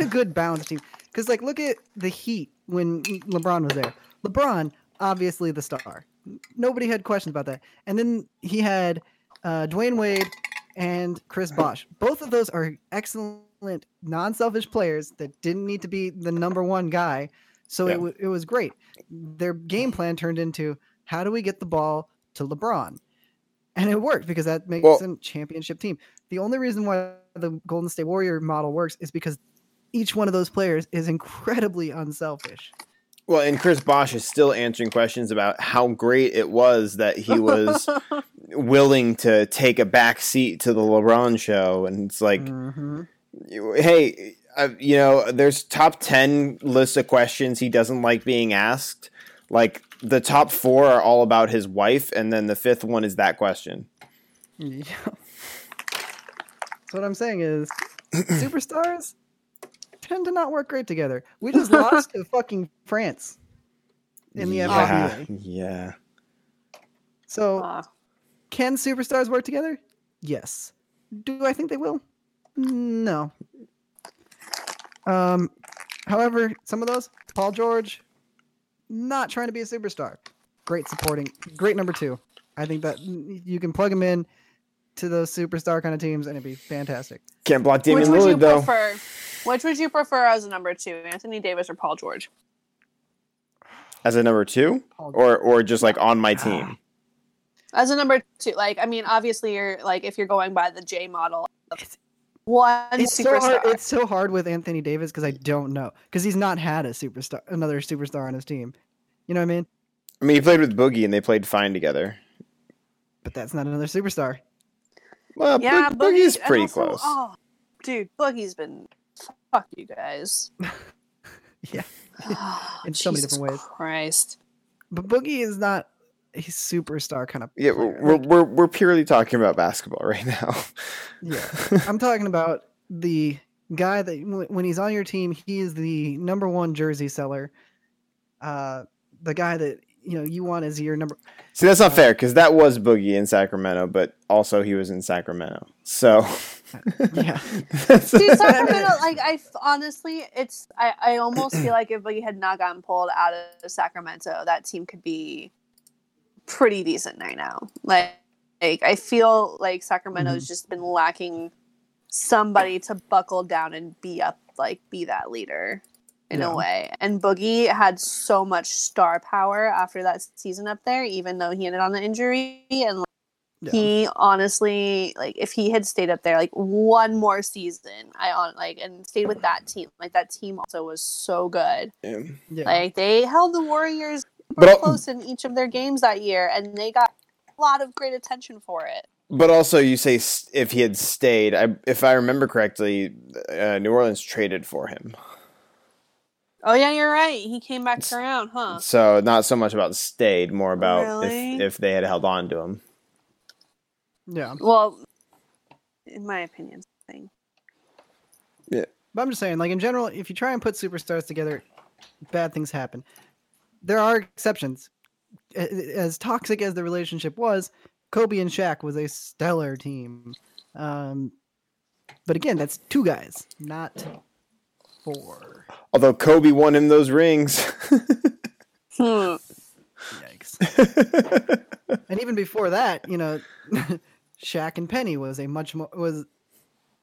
a good balanced team, because like look at the Heat when LeBron was there. LeBron obviously the star. Nobody had questions about that. And then he had Dwayne Wade and Chris Bosh. Both of those are excellent, non-selfish players that didn't need to be the number one guy. So it was great. Their game plan turned into, how do we get the ball to LeBron? And it worked, because that makes them a championship team. The only reason why the Golden State Warrior model works is because each one of those players is incredibly unselfish. Well, and Chris Bosh is still answering questions about how great it was that he was willing to take a back seat to the LeBron show. And it's like, hey... you know, there's top 10 lists of questions he doesn't like being asked. Like, the top 4 are all about his wife, and then the 5th one is that question. Yeah. So what I'm saying is, superstars tend to not work great together. We just lost to fucking France in the FIBA. Yeah. So, can superstars work together? Yes. Do I think they will? No. However, some of those, Paul George, not trying to be a superstar. Great supporting, great number 2. I think that you can plug him in to those superstar kind of teams and it'd be fantastic. Can't block Damian Lillard, though. Which would you prefer as a number 2, Anthony Davis or Paul George? As a number 2? Or just like on my team? As a number 2, like, I mean, obviously you're like, if you're going by the J model of it's so hard with Anthony Davis, because I don't know, because he's not had another superstar on his team. You know what I mean? I mean, he played with Boogie and they played fine together. But that's not another superstar. Well, yeah, Boogie's pretty close. Oh, dude, Boogie's been fuck you guys. Yeah, in so many different ways. Christ, but Boogie is not a superstar kind of player. Yeah, we're purely talking about basketball right now. Yeah, I'm talking about the guy that when he's on your team, he is the number 1 jersey seller. The guy that you know, you want as your number. See, that's not fair, because that was Boogie in Sacramento, but also he was in Sacramento. So, yeah. See, Sacramento, like, I almost feel like if Boogie had not gotten pulled out of Sacramento, that team could be pretty decent right now. Like I feel like Sacramento's just been lacking somebody to buckle down and be that leader in a way. And Boogie had so much star power after that season up there, even though he ended on the injury. And he honestly, like, if he had stayed up there, like, one more season, and stayed with that team. Like, that team also was so good. Yeah. Yeah. Like, they held the Warriors close in each of their games that year, and they got a lot of great attention for it. But also, you say if he had stayed, if I remember correctly, New Orleans traded for him. Oh, yeah, you're right. He came back around, huh? So not so much about stayed, more about if they had held on to him. Yeah. Well, in my opinion, thing. Yeah. But I'm just saying, like, in general, if you try and put superstars together, bad things happen. There are exceptions. As toxic as the relationship was, Kobe and Shaq was a stellar team. But again, that's two guys, not four. Although Kobe won him those rings. Yikes. And even before that, you know, Shaq and Penny was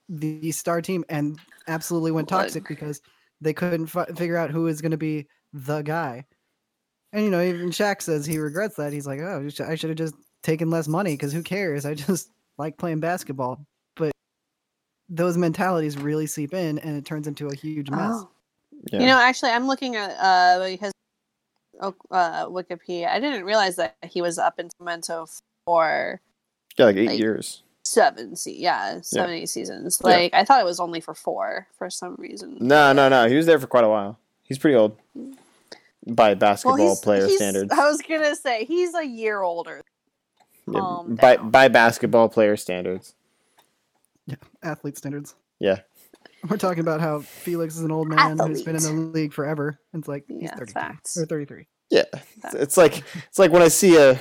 the star team and absolutely went toxic because they couldn't figure out who was going to be the guy. And, you know, even Shaq says he regrets that. He's like, oh, I should have just taken less money because who cares? I just like playing basketball. But those mentalities really seep in, and it turns into a huge mess. Oh. Yeah. You know, actually, I'm looking at Wikipedia. I didn't realize that he was up in Sacramento for 8 years. 8 seasons. Like, I thought it was only for 4 for some reason. No. He was there for quite a while. He's pretty old. By basketball player standards. I was going to say, he's a year older. Yeah, by basketball player standards. Yeah, athlete standards. Yeah. We're talking about how Felix is an old man who's been in the league forever. It's like, he's 32 or 33. Yeah. It's like when I see a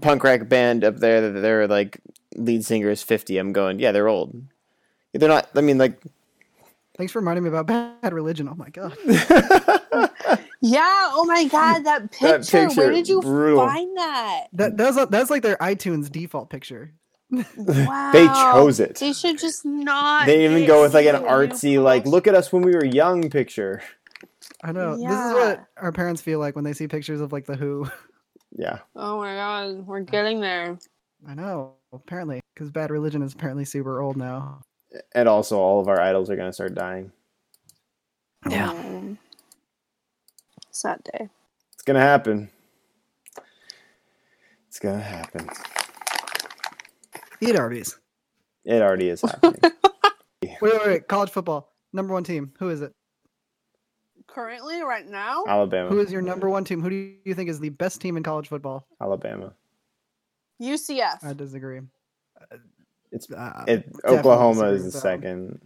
punk rock band up there that their like lead singer is 50, I'm going, yeah, they're old. They're not, I mean, like... Thanks for reminding me about Bad Religion. Oh, my God. Yeah. Oh, my God. That picture. Where did you find that? That's like their iTunes default picture. Wow. They chose it. They should just not. They even go with like an artsy, like, look at us when we were young picture. I know. Yeah. This is what our parents feel like when they see pictures of like The Who. Yeah. Oh, my God. We're getting there. I know. Apparently. Because Bad Religion is apparently super old now. And also, all of our idols are going to start dying. Yeah. Sad day. It's going to happen. It's going to happen. It already is happening. Wait. College football. Number one team. Who is it? Currently, right now? Alabama. Who is your number one team? Who do you think is the best team in college football? Alabama. UCF. I disagree. Oklahoma is the second.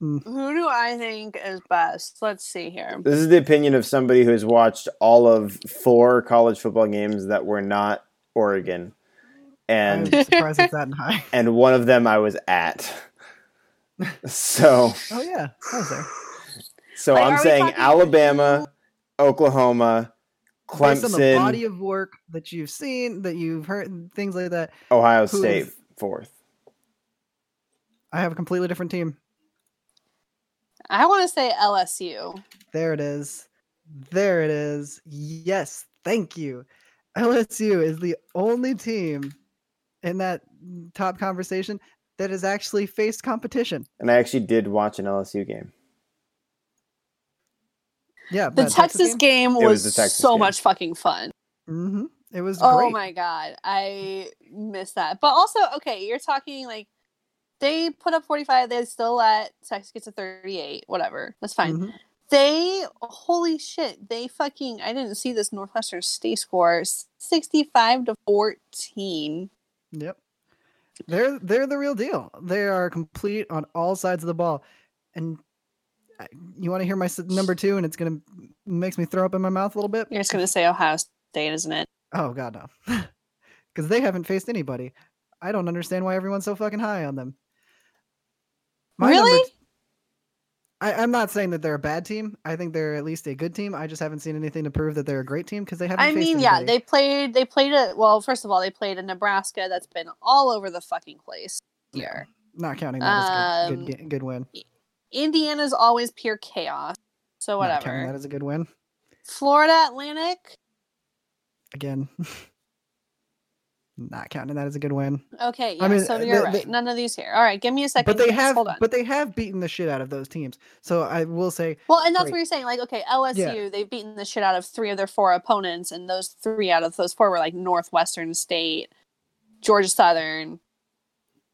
Who do I think is best? Let's see here. This is the opinion of somebody who has watched all of 4 college football games that were not Oregon. And I'm surprised it's that high. And one of them I was at. So. Oh, yeah. I was there. So like, I'm saying Alabama, Oklahoma, Clemson. Based on the body of work that you've seen, that you've heard, things like that. Ohio State. Fourth. I have a completely different team. I want to say LSU. There it is. Yes, thank you. LSU is the only team in that top conversation that has actually faced competition. And I actually did watch an LSU game. Yeah, the Texas game was so much fucking fun. Mm-hmm. It was great. Oh my God, I missed that. But also, okay, you're talking like they put up 45, they still let Texas get to 38, whatever. That's fine. Mm-hmm. Holy shit, they fucking, I didn't see this Northwestern State score, 65-14. Yep. They're the real deal. They are complete on all sides of the ball. And You want to hear my number two, and it's going to makes me throw up in my mouth a little bit? You're just going to say Ohio State, isn't it? Oh, God, no. Because they haven't faced anybody. I don't understand why everyone's so fucking high on them. Really? I'm not saying that they're a bad team. I think they're at least a good team. I just haven't seen anything to prove that they're a great team because they haven't faced anybody. Yeah, they played it. Well, first of all, they played a Nebraska that's been all over the fucking place here. Yeah, not counting that as a good win. Indiana's always pure chaos. So whatever. Not counting that as a good win. Florida Atlantic. Again. Not counting that as a good win. Okay, yeah, I mean, so you're right. None of these here. All right, give me a second. But they have beaten the shit out of those teams. So I will say. Well, and that's what you're saying. Like, okay, LSU, they've beaten the shit out of three of their four opponents, and those three out of those four were like Northwestern State, Georgia Southern,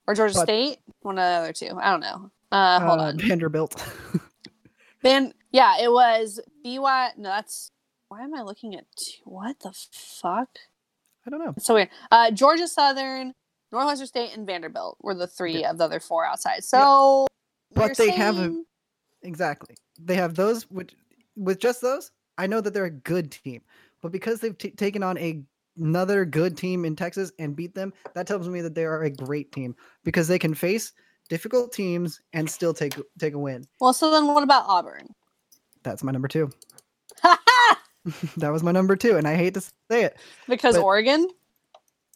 or Georgia State. One of the other two. I don't know. Hold on. Vanderbilt. It was BY. No, that's. Why am I looking at what the fuck? I don't know. It's so weird. Georgia Southern, Northwestern State, and Vanderbilt were the three of the other four outside. So, but they haven't exactly. They have those with just those. I know that they're a good team, but because they've taken on another good team in Texas and beat them, that tells me that they are a great team because they can face difficult teams and still take a win. Well, so then what about Auburn? That's my number two. That was my number two, and I hate to say it. Because Oregon?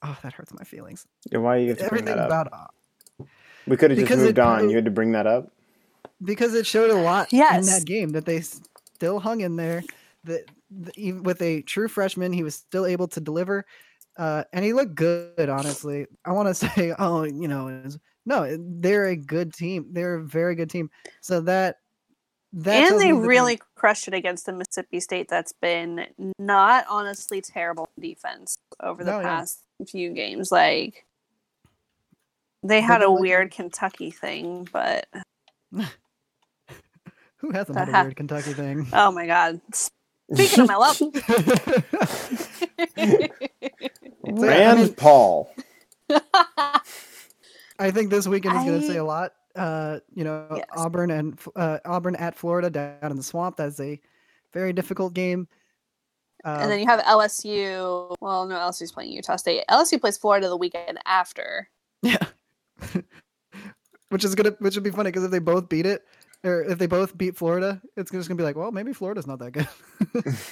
Oh, that hurts my feelings. Yeah, why do you have to bring that up? We could have just moved on. You had to bring that up? Because it showed a lot in that game that they still hung in there. With a true freshman, he was still able to deliver, and he looked good, honestly. I want to say, no, they're a good team. They're a very good team. So that... And they really crushed it against the Mississippi State that's been not honestly terrible defense over the past few games. Like, they had a weird Kentucky thing, but... Who hasn't had a weird Kentucky thing? Oh, my God. Speaking of my love. Rand Paul. I think this weekend is going to say a lot. Yes. Auburn at Florida down in the swamp. That's a very difficult game. And then you have LSU. Well, no, LSU's playing Utah State. LSU plays Florida the weekend after. Yeah, which would be funny because if they both beat it, or if they both beat Florida, it's just gonna be like, well, maybe Florida's not that good.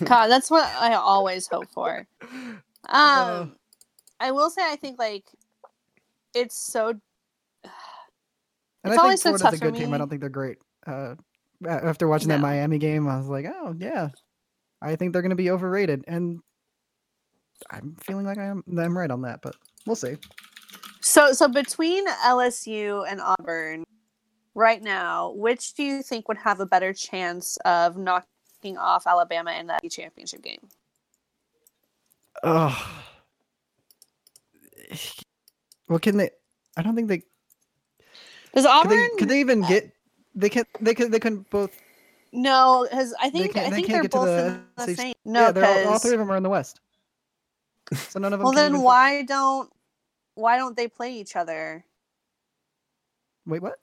God, that's what I always hope for. I will say I think like it's so. And I think Florida's a good team. I don't think they're great. After watching that Miami game, I was like, oh, yeah. I think they're going to be overrated. And I'm feeling like I'm right on that, but we'll see. So between LSU and Auburn right now, which do you think would have a better chance of knocking off Alabama in that championship game? Oh. Well, I don't think they... Does Auburn? Could they even get? They can't. They couldn't both. No, because I think they're both in the same. No, yeah, all three of them are in the West. So none of them. Well, then why don't they play each other? Wait, what?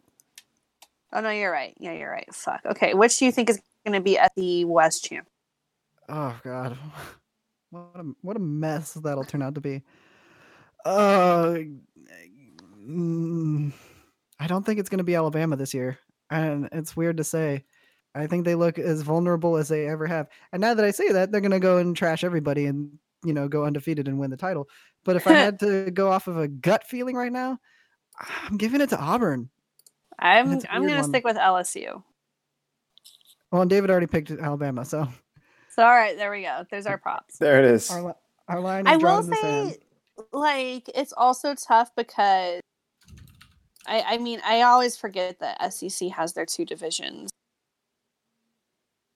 Oh no, you're right. Yeah, you're right. Fuck. Okay, which do you think is going to be at the West champ? Oh God, what a mess that'll turn out to be. I don't think it's going to be Alabama this year. And it's weird to say. I think they look as vulnerable as they ever have. And now that I say that, they're going to go and trash everybody and, go undefeated and win the title. But if I had to go off of a gut feeling right now, I'm giving it to Auburn. I'm going to stick with LSU. Well, and David already picked Alabama, so. So, all right, there we go. There's our props. There it is. Our line is drawn in the sand. I will say, it's also tough because I always forget that SEC has their two divisions,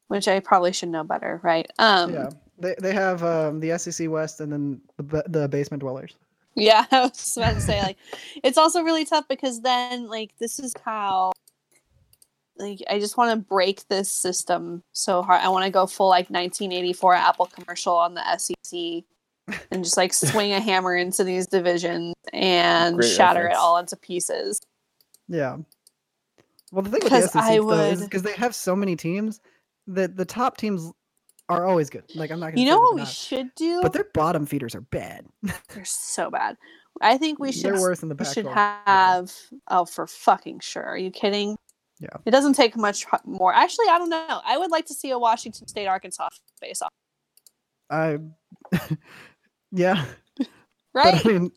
which I probably should know better, right? They have the SEC West and then the basement dwellers. Yeah, I was about to say, it's also really tough because then, this is how, I just want to break this system so hard. I want to go full, 1984 Apple commercial on the SEC. And just swing a hammer into these divisions and shatter it all into pieces. Yeah. Well, the thing with the SEC is because they have so many teams that the top teams are always good. Like, I'm not going to. You know what we should do? But their bottom feeders are bad. They're so bad. I think we should. They're worse in the back. We should have. Oh, for fucking sure. Are you kidding? Yeah. It doesn't take much more. Actually, I don't know. I would like to see a Washington State Arkansas face off. Yeah. Right. But, I mean,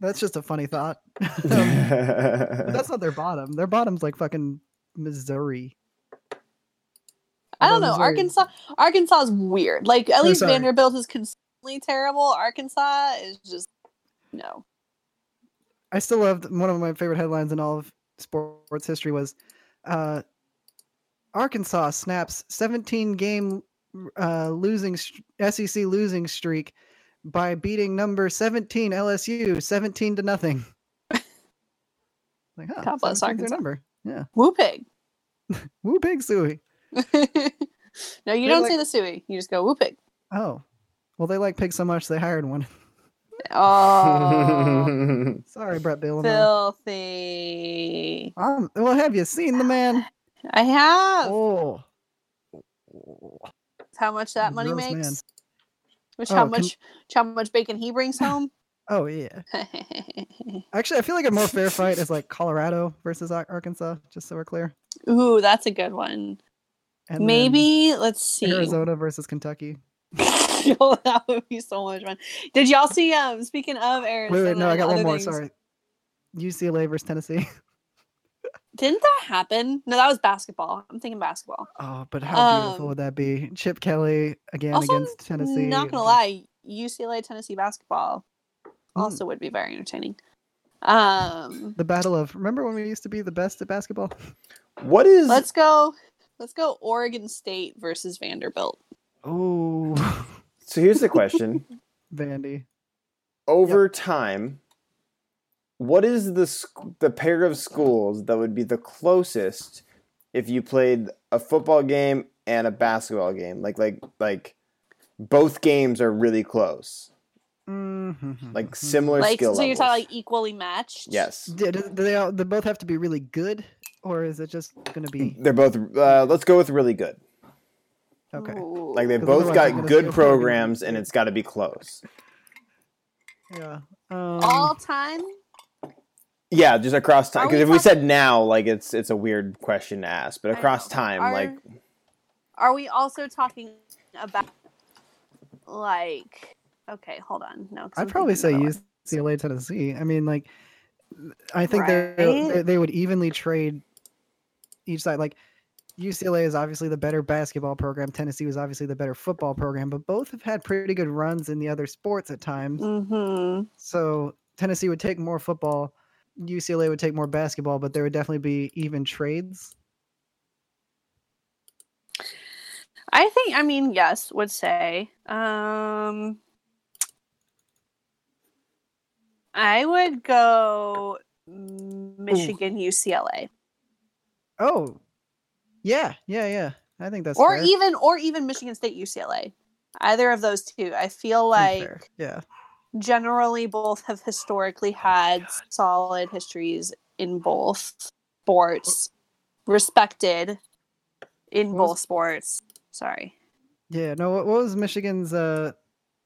that's just a funny thought. That's not their bottom. Their bottom's like fucking Missouri. I don't know. Missouri. Arkansas is weird. Like, at least Vanderbilt is consistently terrible. Arkansas is just no. I still loved one of my favorite headlines in all of sports history was Arkansas snaps 17-game SEC losing streak by beating number 17 LSU 17-0. Like, huh, God bless Arkansas. Number. Yeah. Woo pig. Woo pig suey. No, you don't say the suey. You just go woo pig. Oh. Well, they like pigs so much they hired one. Oh, sorry, Brett Bielema. Filthy. Well, have you seen the man? I have. Oh, how much that money makes? Man. Which how much bacon he brings home? Oh yeah. Actually, I feel like a more fair fight is like Colorado versus Arkansas. Just so we're clear. Ooh, that's a good one. And maybe let's see. Arizona versus Kentucky. That would be so much fun. Did y'all see? Speaking of Arizona, no, I got one more. Things. Sorry, UCLA versus Tennessee. Didn't that happen? No, that was basketball. I'm thinking basketball. Oh, but how beautiful would that be? Chip Kelly again also, against Tennessee. Not gonna lie, UCLA Tennessee basketball also would be very entertaining. The battle of remember when we used to be the best at basketball? What is? Let's go. Oregon State versus Vanderbilt. Oh. So here's the question. Vandy. Over time, what is the pair of schools that would be the closest if you played a football game and a basketball game? Like both games are really close. Mm-hmm. Like similar skill levels. So you're talking like equally matched? Yes. Do they both have to be really good, or is it just going to be... They're both... let's go with really good. Okay. Ooh. Like, they both got good programs, and it's got to be close. Yeah. All time? Yeah, just across time. Because if we said now, like, it's a weird question to ask. But across time, Are we also talking about, like... Okay, hold on. No, I'd probably say UCLA, Tennessee. I mean, like, I think they would evenly trade each side. Like... UCLA is obviously the better basketball program. Tennessee was obviously the better football program, but both have had pretty good runs in the other sports at times. Mm-hmm. So Tennessee would take more football. UCLA would take more basketball, but there would definitely be even trades. Yes, would say. I would go Michigan, UCLA. Oh, Yeah. I think that's fair. Even Michigan State, UCLA. Either of those two. I feel like generally both have historically had solid histories in both sports. Respected in both sports. Sorry. Yeah, no, what was Michigan's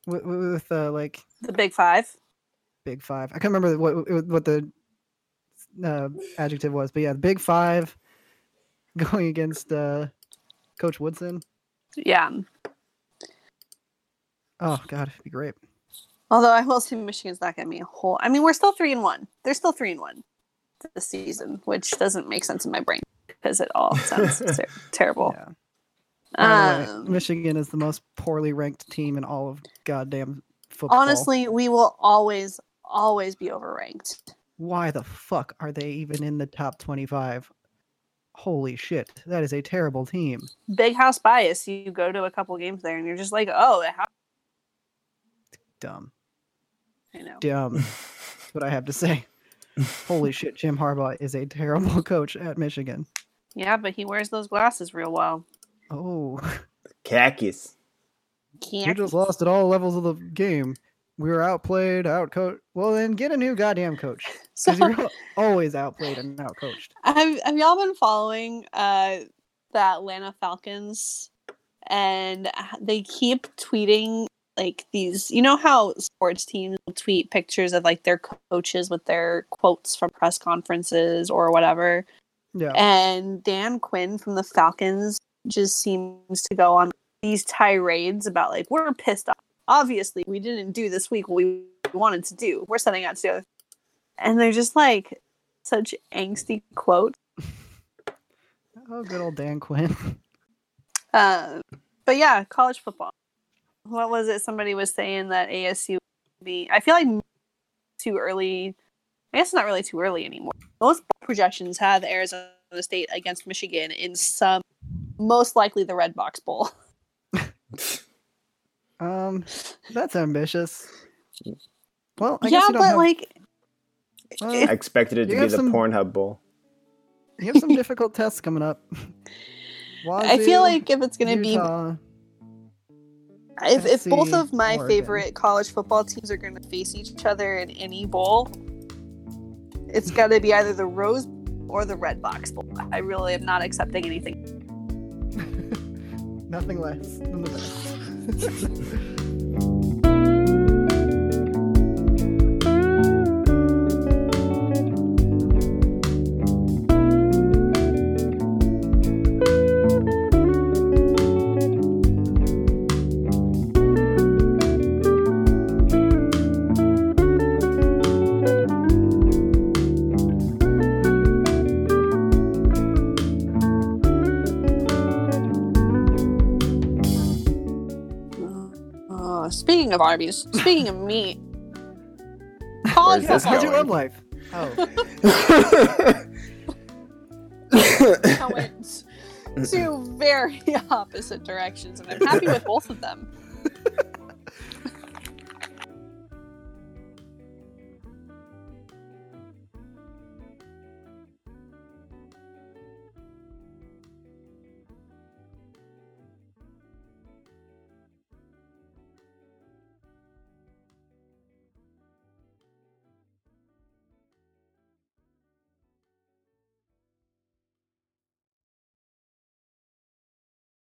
with like... The Big Five? Big Five. I can't remember what the adjective was, but yeah, the Big Five... Going against Coach Woodson. Yeah. Oh, God, it'd be great. Although I will say Michigan's not going to be a whole... I mean, we're still 3-1. They're still 3-1 this season, which doesn't make sense in my brain because it all sounds terrible. Yeah. By the way, Michigan is the most poorly ranked team in all of goddamn football. Honestly, we will always, always be overranked. Why the fuck are they even in the top 25? Holy shit, that is a terrible team. Big house bias. You go to a couple games there and you're just like, oh, dumb. I know. Dumb. That's what I have to say. Holy shit, Jim Harbaugh is a terrible coach at Michigan. Yeah, but he wears those glasses real well. Oh. Khakis. You just lost at all levels of the game. we were outplayed, outcoached. Well, then get a new goddamn coach. Because you're always outplayed and outcoached. Have y'all been following the Atlanta Falcons? And they keep tweeting like these, you know how sports teams will tweet pictures of like their coaches with their quotes from press conferences or whatever. Yeah. And Dan Quinn from the Falcons just seems to go on these tirades about like, we're pissed off. Obviously, we didn't do this week what we wanted to do. We're setting out to do it. And they're just like such angsty quotes. Oh, good old Dan Quinn. But yeah, college football. What was it? Somebody was saying that ASU would be, I feel like too early. I guess not really too early anymore. Most projections have Arizona State against Michigan in some, most likely the Red Box Bowl. That's ambitious. Well, I guess you don't have... like, I expected it to be the Pornhub Bowl. You have some difficult tests coming up. Wazoo, I feel like if it's going to be, if both of my favorite college football teams are going to face each other in any bowl, it's got to be either the Rose or the Red Box Bowl. I really am not accepting anything. Nothing less than the best. Speaking of Arby's, speaking of meat, college football. How's your love life? Oh. I went two very opposite directions, and I'm happy with both of them.